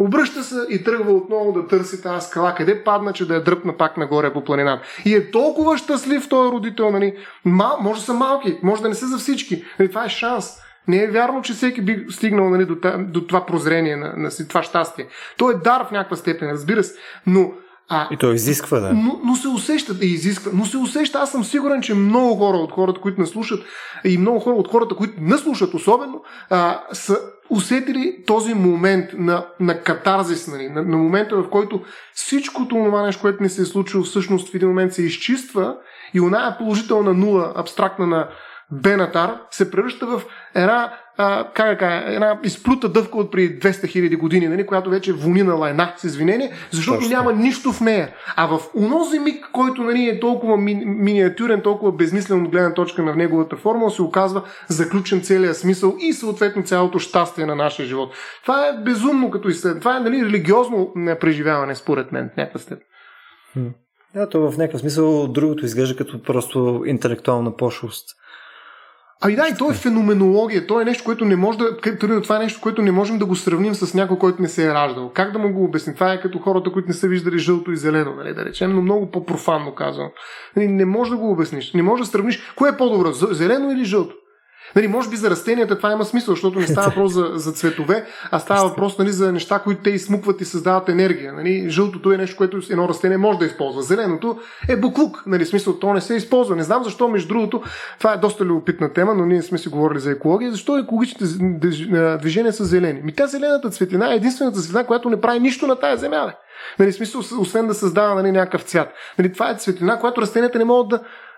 Обръща се и тръгва отново да търси тази скала, къде падна, че да я дръпна пак нагоре по планината. И е толкова щастлив този родител, нали? Мал, може да са малки, може да не са за всички. Нали, това е шанс. Не е вярно, че всеки би стигнал нали, до, до това прозрение, на, на това щастие. То е дар в някаква степен, разбира се. Но, а, и то изисква, да. Но, но се усеща, и изисква. Но се усеща, аз съм сигурен, че много хора от хората, които не слушат, и много хора от хората, които не слушат особено, а, са усетили този момент на, на катарзис, нали? на, на момента, в който всичкото това нещо, което ни се е случило, всъщност в един момент се изчиства и она е положителна нула, абстрактна на Бенатар, се превръща в една, а, как, как, една изплюта дъвка от преди двеста хиляди години, нали? която вече е вонинала една с извинение, защото Точно. няма нищо в нея. А в онзи миг, който нали, е толкова ми, миниатюрен, толкова безмислен от гледна точка на неговата формула, се оказва заключен целия смисъл и съответно цялото щастие на нашия живот. Това е безумно като изследване. Това е нали, религиозно преживяване, според мен, в някакъв степен. Да, то в някакъв смисъл другото изглежда като просто интелектуална пошлост. Ами да, и то е феноменология, то е нещо, което не може да. Това е нещо, което не можем да го сравним с някой, който не се е раждал. Как да му го обясня? Това е като хората, които не са виждали жълто и зелено, нали, да речем, но много по-профанно казано. Не може да го обясниш, не може да сравниш кое е по-добро, зелено или жълто. Нали, може би за растенията това има смисъл, защото не става въпрос за, за цветове, а става въпрос, нали, за неща, които те изсмукват и създават енергия. Нали. Жълтото е нещо, което едно растение може да използва. Зеленото е буклук. Нали, смисъл, то не се използва. Не знам защо, между другото, това е доста любопитна тема, но ние сме си говорили за екология. Защо екологичните движения са зелени? Ми тя зелената цветлина е единствената цветлина, която не прави нищо на тази земя. Бе. Нали, смисъл, освен да създава, нали, някакъв цвят. Нали, това е цветлина, която растенията не могат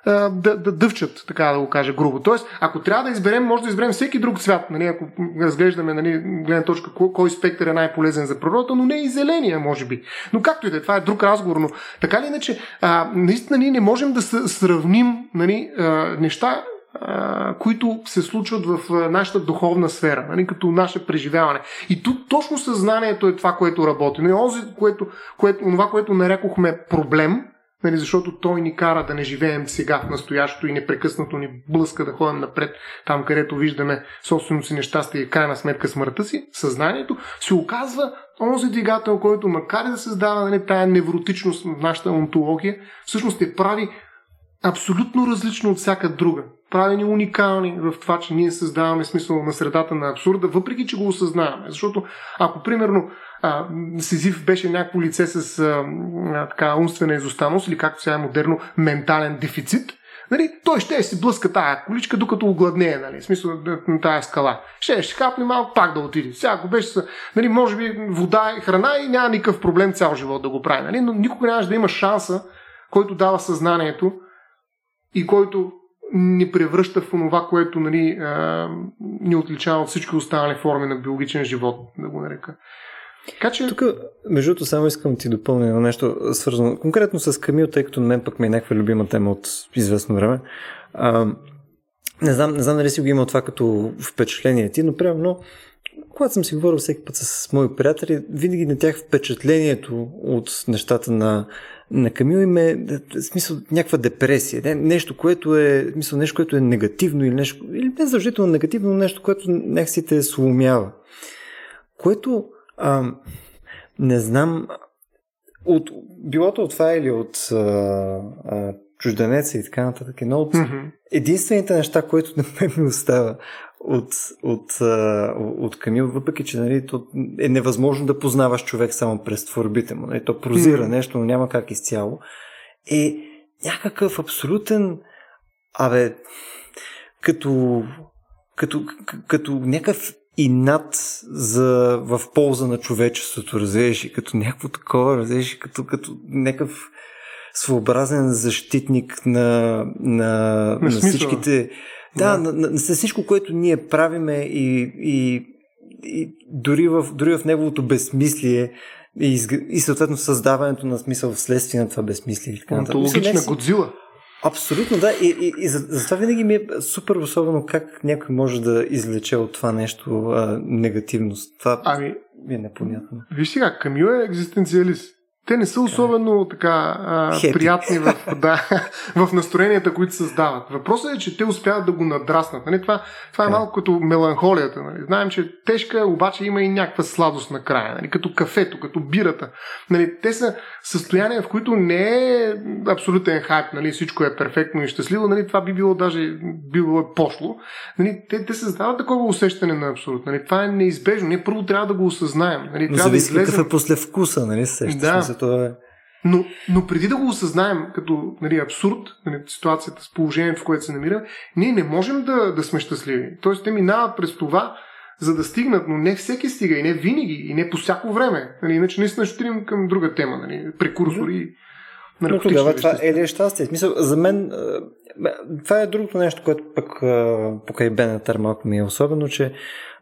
да, да, да дъвчат, така да го кажа грубо. Тоест, ако трябва да изберем, може да изберем всеки друг цвят, нали, ако разглеждаме, нали, гледна точка, кой спектър е най-полезен за природата, но не и зеления, може би. Но както и да е, това е друг разговор, но така ли иначе, а, наистина ние не можем да сравним, нали, а, неща, които се случват в нашата духовна сфера, нали, като наше преживяване. И тук точно съзнанието е това, което работи. Нали, онзи, което, което, това, което нарекохме проблем, нали, защото той ни кара да не живеем сега в настоящето и непрекъснато ни блъска да ходим напред, там където виждаме собственото си нещастие и крайна сметка смъртта си, съзнанието се оказва онзи двигател, който макар и да създава, нали, тая невротичност в нашата онтология, всъщност е прави абсолютно различно от всяка друга. Правени уникални в това, че ние създаваме смисъл на средата на абсурда, въпреки че го осъзнаваме. Защото ако, примерно, а, Сизиф беше някакво лице с а, а, така, умствена изостанност или, както сега е модерно, ментален дефицит, нали, той ще си блъска тая количка, докато огладнее, нали, в смисъл на тая скала. Ще ще хапне малко, пак да отиде. Сега, ако беше, нали, може би вода и храна и няма никакъв проблем цял живот да го прави. Нали, но никога нямаш да има шанса, който дава съзнанието и който ни превръща в онова, което, нали, а, ни отличава от всички останали форми на биологичен живот, да го нарека. Така че... Тук, между другото, само искам да ти допълня нещо свързано конкретно с Камю, тъй като на мен пък ми е някаква любима тема от известно време. А, не знам, не знам дали си го имал това като впечатление ти, но примерно, когато съм си говорил всеки път с мои приятели, винаги на тях впечатлението от нещата на на Камю им е, в смисъл, някаква депресия. Не, нещо, което е, в смисъл, нещо, което е негативно или нещо, или не задължително негативно, нещо, което някакси те сломява. Което, а, не знам, от, било то от това или от а, а, чужденеца и така нататък, но от mm-hmm. единствените неща, което на мен ми остава от, от, от Камю, въпреки че, нали, то е невъзможно да познаваш човек само през творбите му. Нали, то прозира mm-hmm. нещо, но няма как изцяло. Е някакъв абсолютен, абе, като, като, като някакъв инат за, в полза на човечеството, разбираш, и като някакво такова, разбираш, като, като някакъв своеобразен защитник на, на, на всичките... Да, да. На, на, с всичко, което ние правиме и, и, и дори, в, дори в неговото безсмислие и, и съответно създаването на смисъл вследствие на това безсмислие. Онтологична Годзила. Абсолютно, да. И, и, и затова за винаги ми е супер особено как някой може да излече от това нещо а, негативност. Това ами, ми е непонятно. Виж сега, Камю е екзистенциалист. Те не са особено така а, приятни в, да, в настроенията, които създават. Въпросът е, че те успяват да го надраснат. Нали? Това, това е малко като меланхолията. Нали? Знаем, че тежка, обаче има и някаква сладост накрая. Нали? Като кафето, като бирата. Нали? Те са състояния, в които не е абсолютен хайп. Нали? Всичко е перфектно и щастливо. Нали? Това би било даже било пошло. Нали? Те, те създават такова усещане на абсолют. Нали? Това е неизбежно. Ние първо трябва да го осъзнаем. Нали? Но зависи да излезем... какъв е после вкуса. Нали? Сеща да. Се. Но, но преди да го осъзнаем като, нали, абсурд, нали, ситуацията с положението, в което се намираме, ние не можем да, да сме щастливи. Тоест, те минават през това, за да стигнат, но не всеки стига и не винаги, и не по всяко време. Нали, иначе наистина ще трим към друга тема, нали, прекурсори и наркотични вещества. Това е ли щастие? Смисъл, за мен това е другото нещо, което пък покрай Бенатар малко ми е особено, че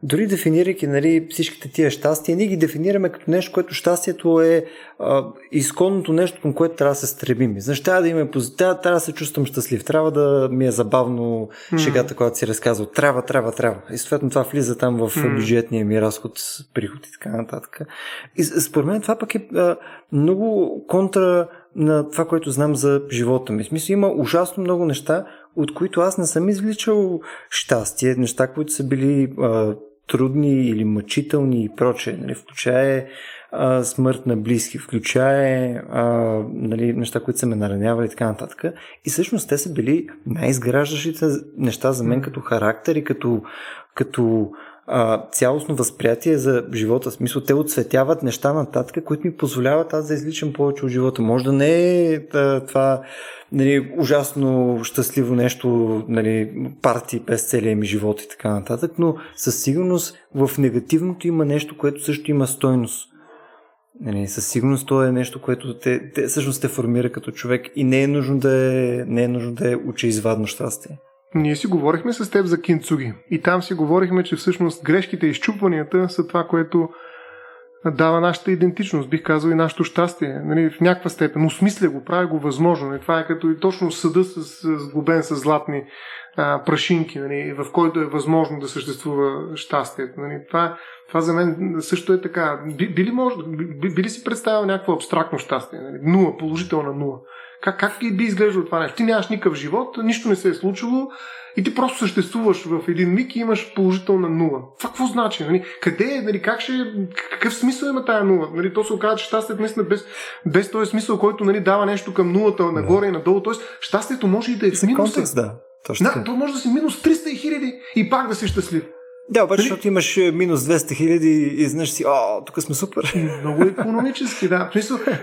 дори дефинирайки, нали, всичките тия щастия, ние ги дефинираме като нещо, което щастието е а, изконното нещо, към което трябва да се стребим. Значи, трябва да има позитив, трябва да се чувствам щастлив, трябва да ми е забавно шегата, която си разказвал. Трябва, трябва, трябва. И съответно това влиза там в бюджетния ми разход, приход и така нататък. И според мен това пък е а, много контра на това, което знам за живота ми. В смисъл, има ужасно много неща, от които аз не съм извличал щастие, неща, които са били а, трудни или мъчителни и прочее. Нали? Включая а, смърт на близки, включая а, нали, неща, които са ме наранявали и така нататък. И всъщност те са били най-изграждащите неща за мен като характер и като, като а, цялостно възприятие за живота. В смисъл, те отцветяват неща нататък, които ми позволяват аз да изличам повече от живота. Може да не е това... Нали, ужасно щастливо нещо, нали, парти през целия ми живот и така нататък, но със сигурност в негативното има нещо, което също има стойност. Нали, със сигурност то е нещо, което те, те, всъщност те формира като човек и не е нужно да е, не е нужно да е очеизвадно щастие. Ние си говорихме с теб за кинцуги и там си говорихме, че всъщност грешките и изчупванията са това, което дава нашата идентичност, бих казал и нашето щастие. Нали, в някаква степен. Осмисля го, прави го възможно. Нали, това е като и точно съда с, с глобен с златни а, прашинки, нали, в който е възможно да съществува щастието. Нали. Това, това за мен също е така. Би, би, ли мож, би, би ли си представил някакво абстрактно щастие? Нали, нула, положителна нула. Как, как би изглеждало това нещо? Ти нямаш никакъв живот, нищо не се е случило и ти просто съществуваш в един миг и имаш положителна нула. Това какво значи? Нали? Къде е? Нали? Как ще... Какъв смисъл има тая нула? Нали? То се оказва, че щастието наистина без, без този смисъл, който нали, дава нещо към нулата нагоре да. И надолу. Тоест, щастието може и да е в минус. Да, да, то може да си минус триста хиляди и пак да си щастлив. Да, обаче, нали? Защото имаш минус двеста хиляди и знаеш си, о, тук сме супер. Много икономически, да.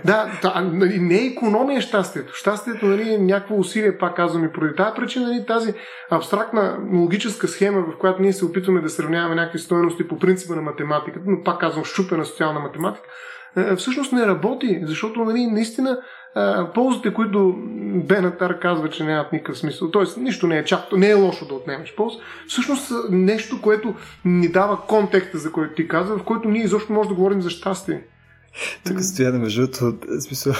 Да, да, нали, не е економия щастието. Щастието нали, е някакво усилие, пак казвам и поради тази причина, нали, тази абстрактна логическа схема, в която ние се опитваме да сравняваме някакви стойности по принципа на математиката, но пак казвам щупена социална математика, всъщност не работи, защото нали, наистина ползите, които Бенатар казва, че нямат никакъв смисъл, т.е. нищо не е чак, не е лошо да отнемеш полза, всъщност нещо, което ни дава контекста, за който ти казва, в който ние изобщо може да говорим за щастие. Тук Стояна, между другото, смисъл,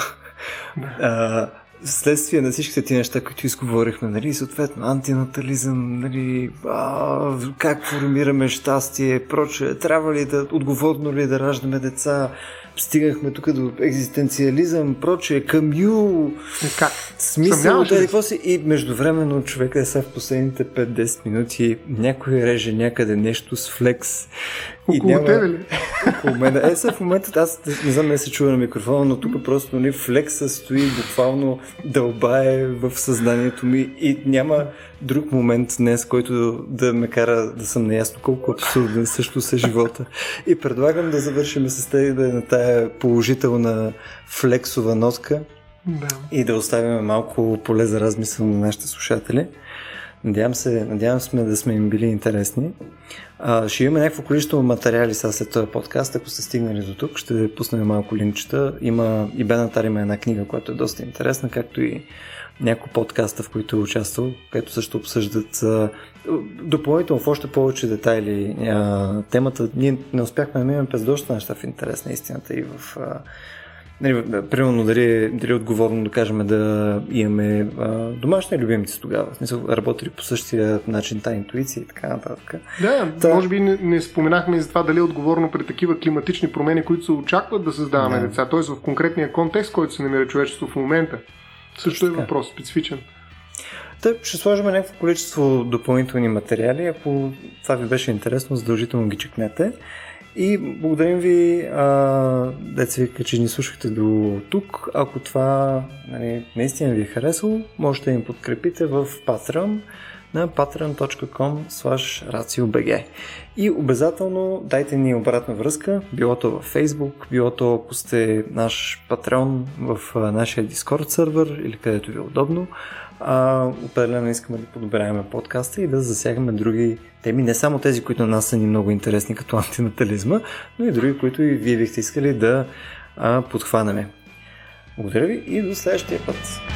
да. Вследствие на всичките ти неща, които изговорихме, нали, съответно антинатализъм, нали, а, как формираме щастие, прочее, трябва ли да, отговорно ли да раждаме деца, стигнахме тук до екзистенциализъм, прочее, Камю, как? Смисъл, да, какво си? И междувременно човека е сега в последните пет-десет минути, някой реже някъде нещо с флекс. Около няма... тебе ли? Около мен. Е, сега в момента, аз не знам, не се чува на микрофона, но тук просто нали, флекса стои буквално дълбае в съзнанието ми и няма друг момент днес, който да ме кара да съм неясно колко абсурден също са живота. И предлагам да завършим с тези да е на тая положителна флексова нотка да. И да оставим малко поле за размисъл на нашите слушатели. Надявам се, надявам сме да сме им били интересни. А, ще имаме някакво количество материали сега след този подкаст, ако сте стигнали до тук, ще пуснем малко линкчета. Има и Бенатар има една книга, която е доста интересна, както и някои подкаста, в които е участвал, където също обсъждат а, допълнително в още повече детайли а, темата. Ние не успяхме да минем през доста неща в интерес на истината и в... А, примерно дали, дали е отговорно да кажем да имаме а, домашни любимци тогава. В смисъл, работили по същия начин тази интуиция и така нататък. Да, Та... може би не, не споменахме за това дали е отговорно при такива климатични промени, които се очакват да създаваме да. Деца, т.е. в конкретния контекст, който се намира човечеството в момента. Също е въпрос, специфичен. Тъй, ще сложим някакво количество допълнителни материали, ако това ви беше интересно, задължително ги чекнете. И благодарим ви, деца вика, че ни слушахте до тук. Ако това нали, наистина ви е харесало, можете да им подкрепите в Patreon на патреон точка ком слаш рацио точка би джи. И обязателно дайте ни обратна връзка, било то във Facebook, било то ако сте наш Patreon в нашия Discord сервер или където ви е удобно. А, определено искаме да подобряваме подкаста и да засягаме други теми, не само тези, които на нас са ни много интересни като антинатализма, но и други, които и вие бихте искали да а, подхванаме. Благодаря ви и до следващия път!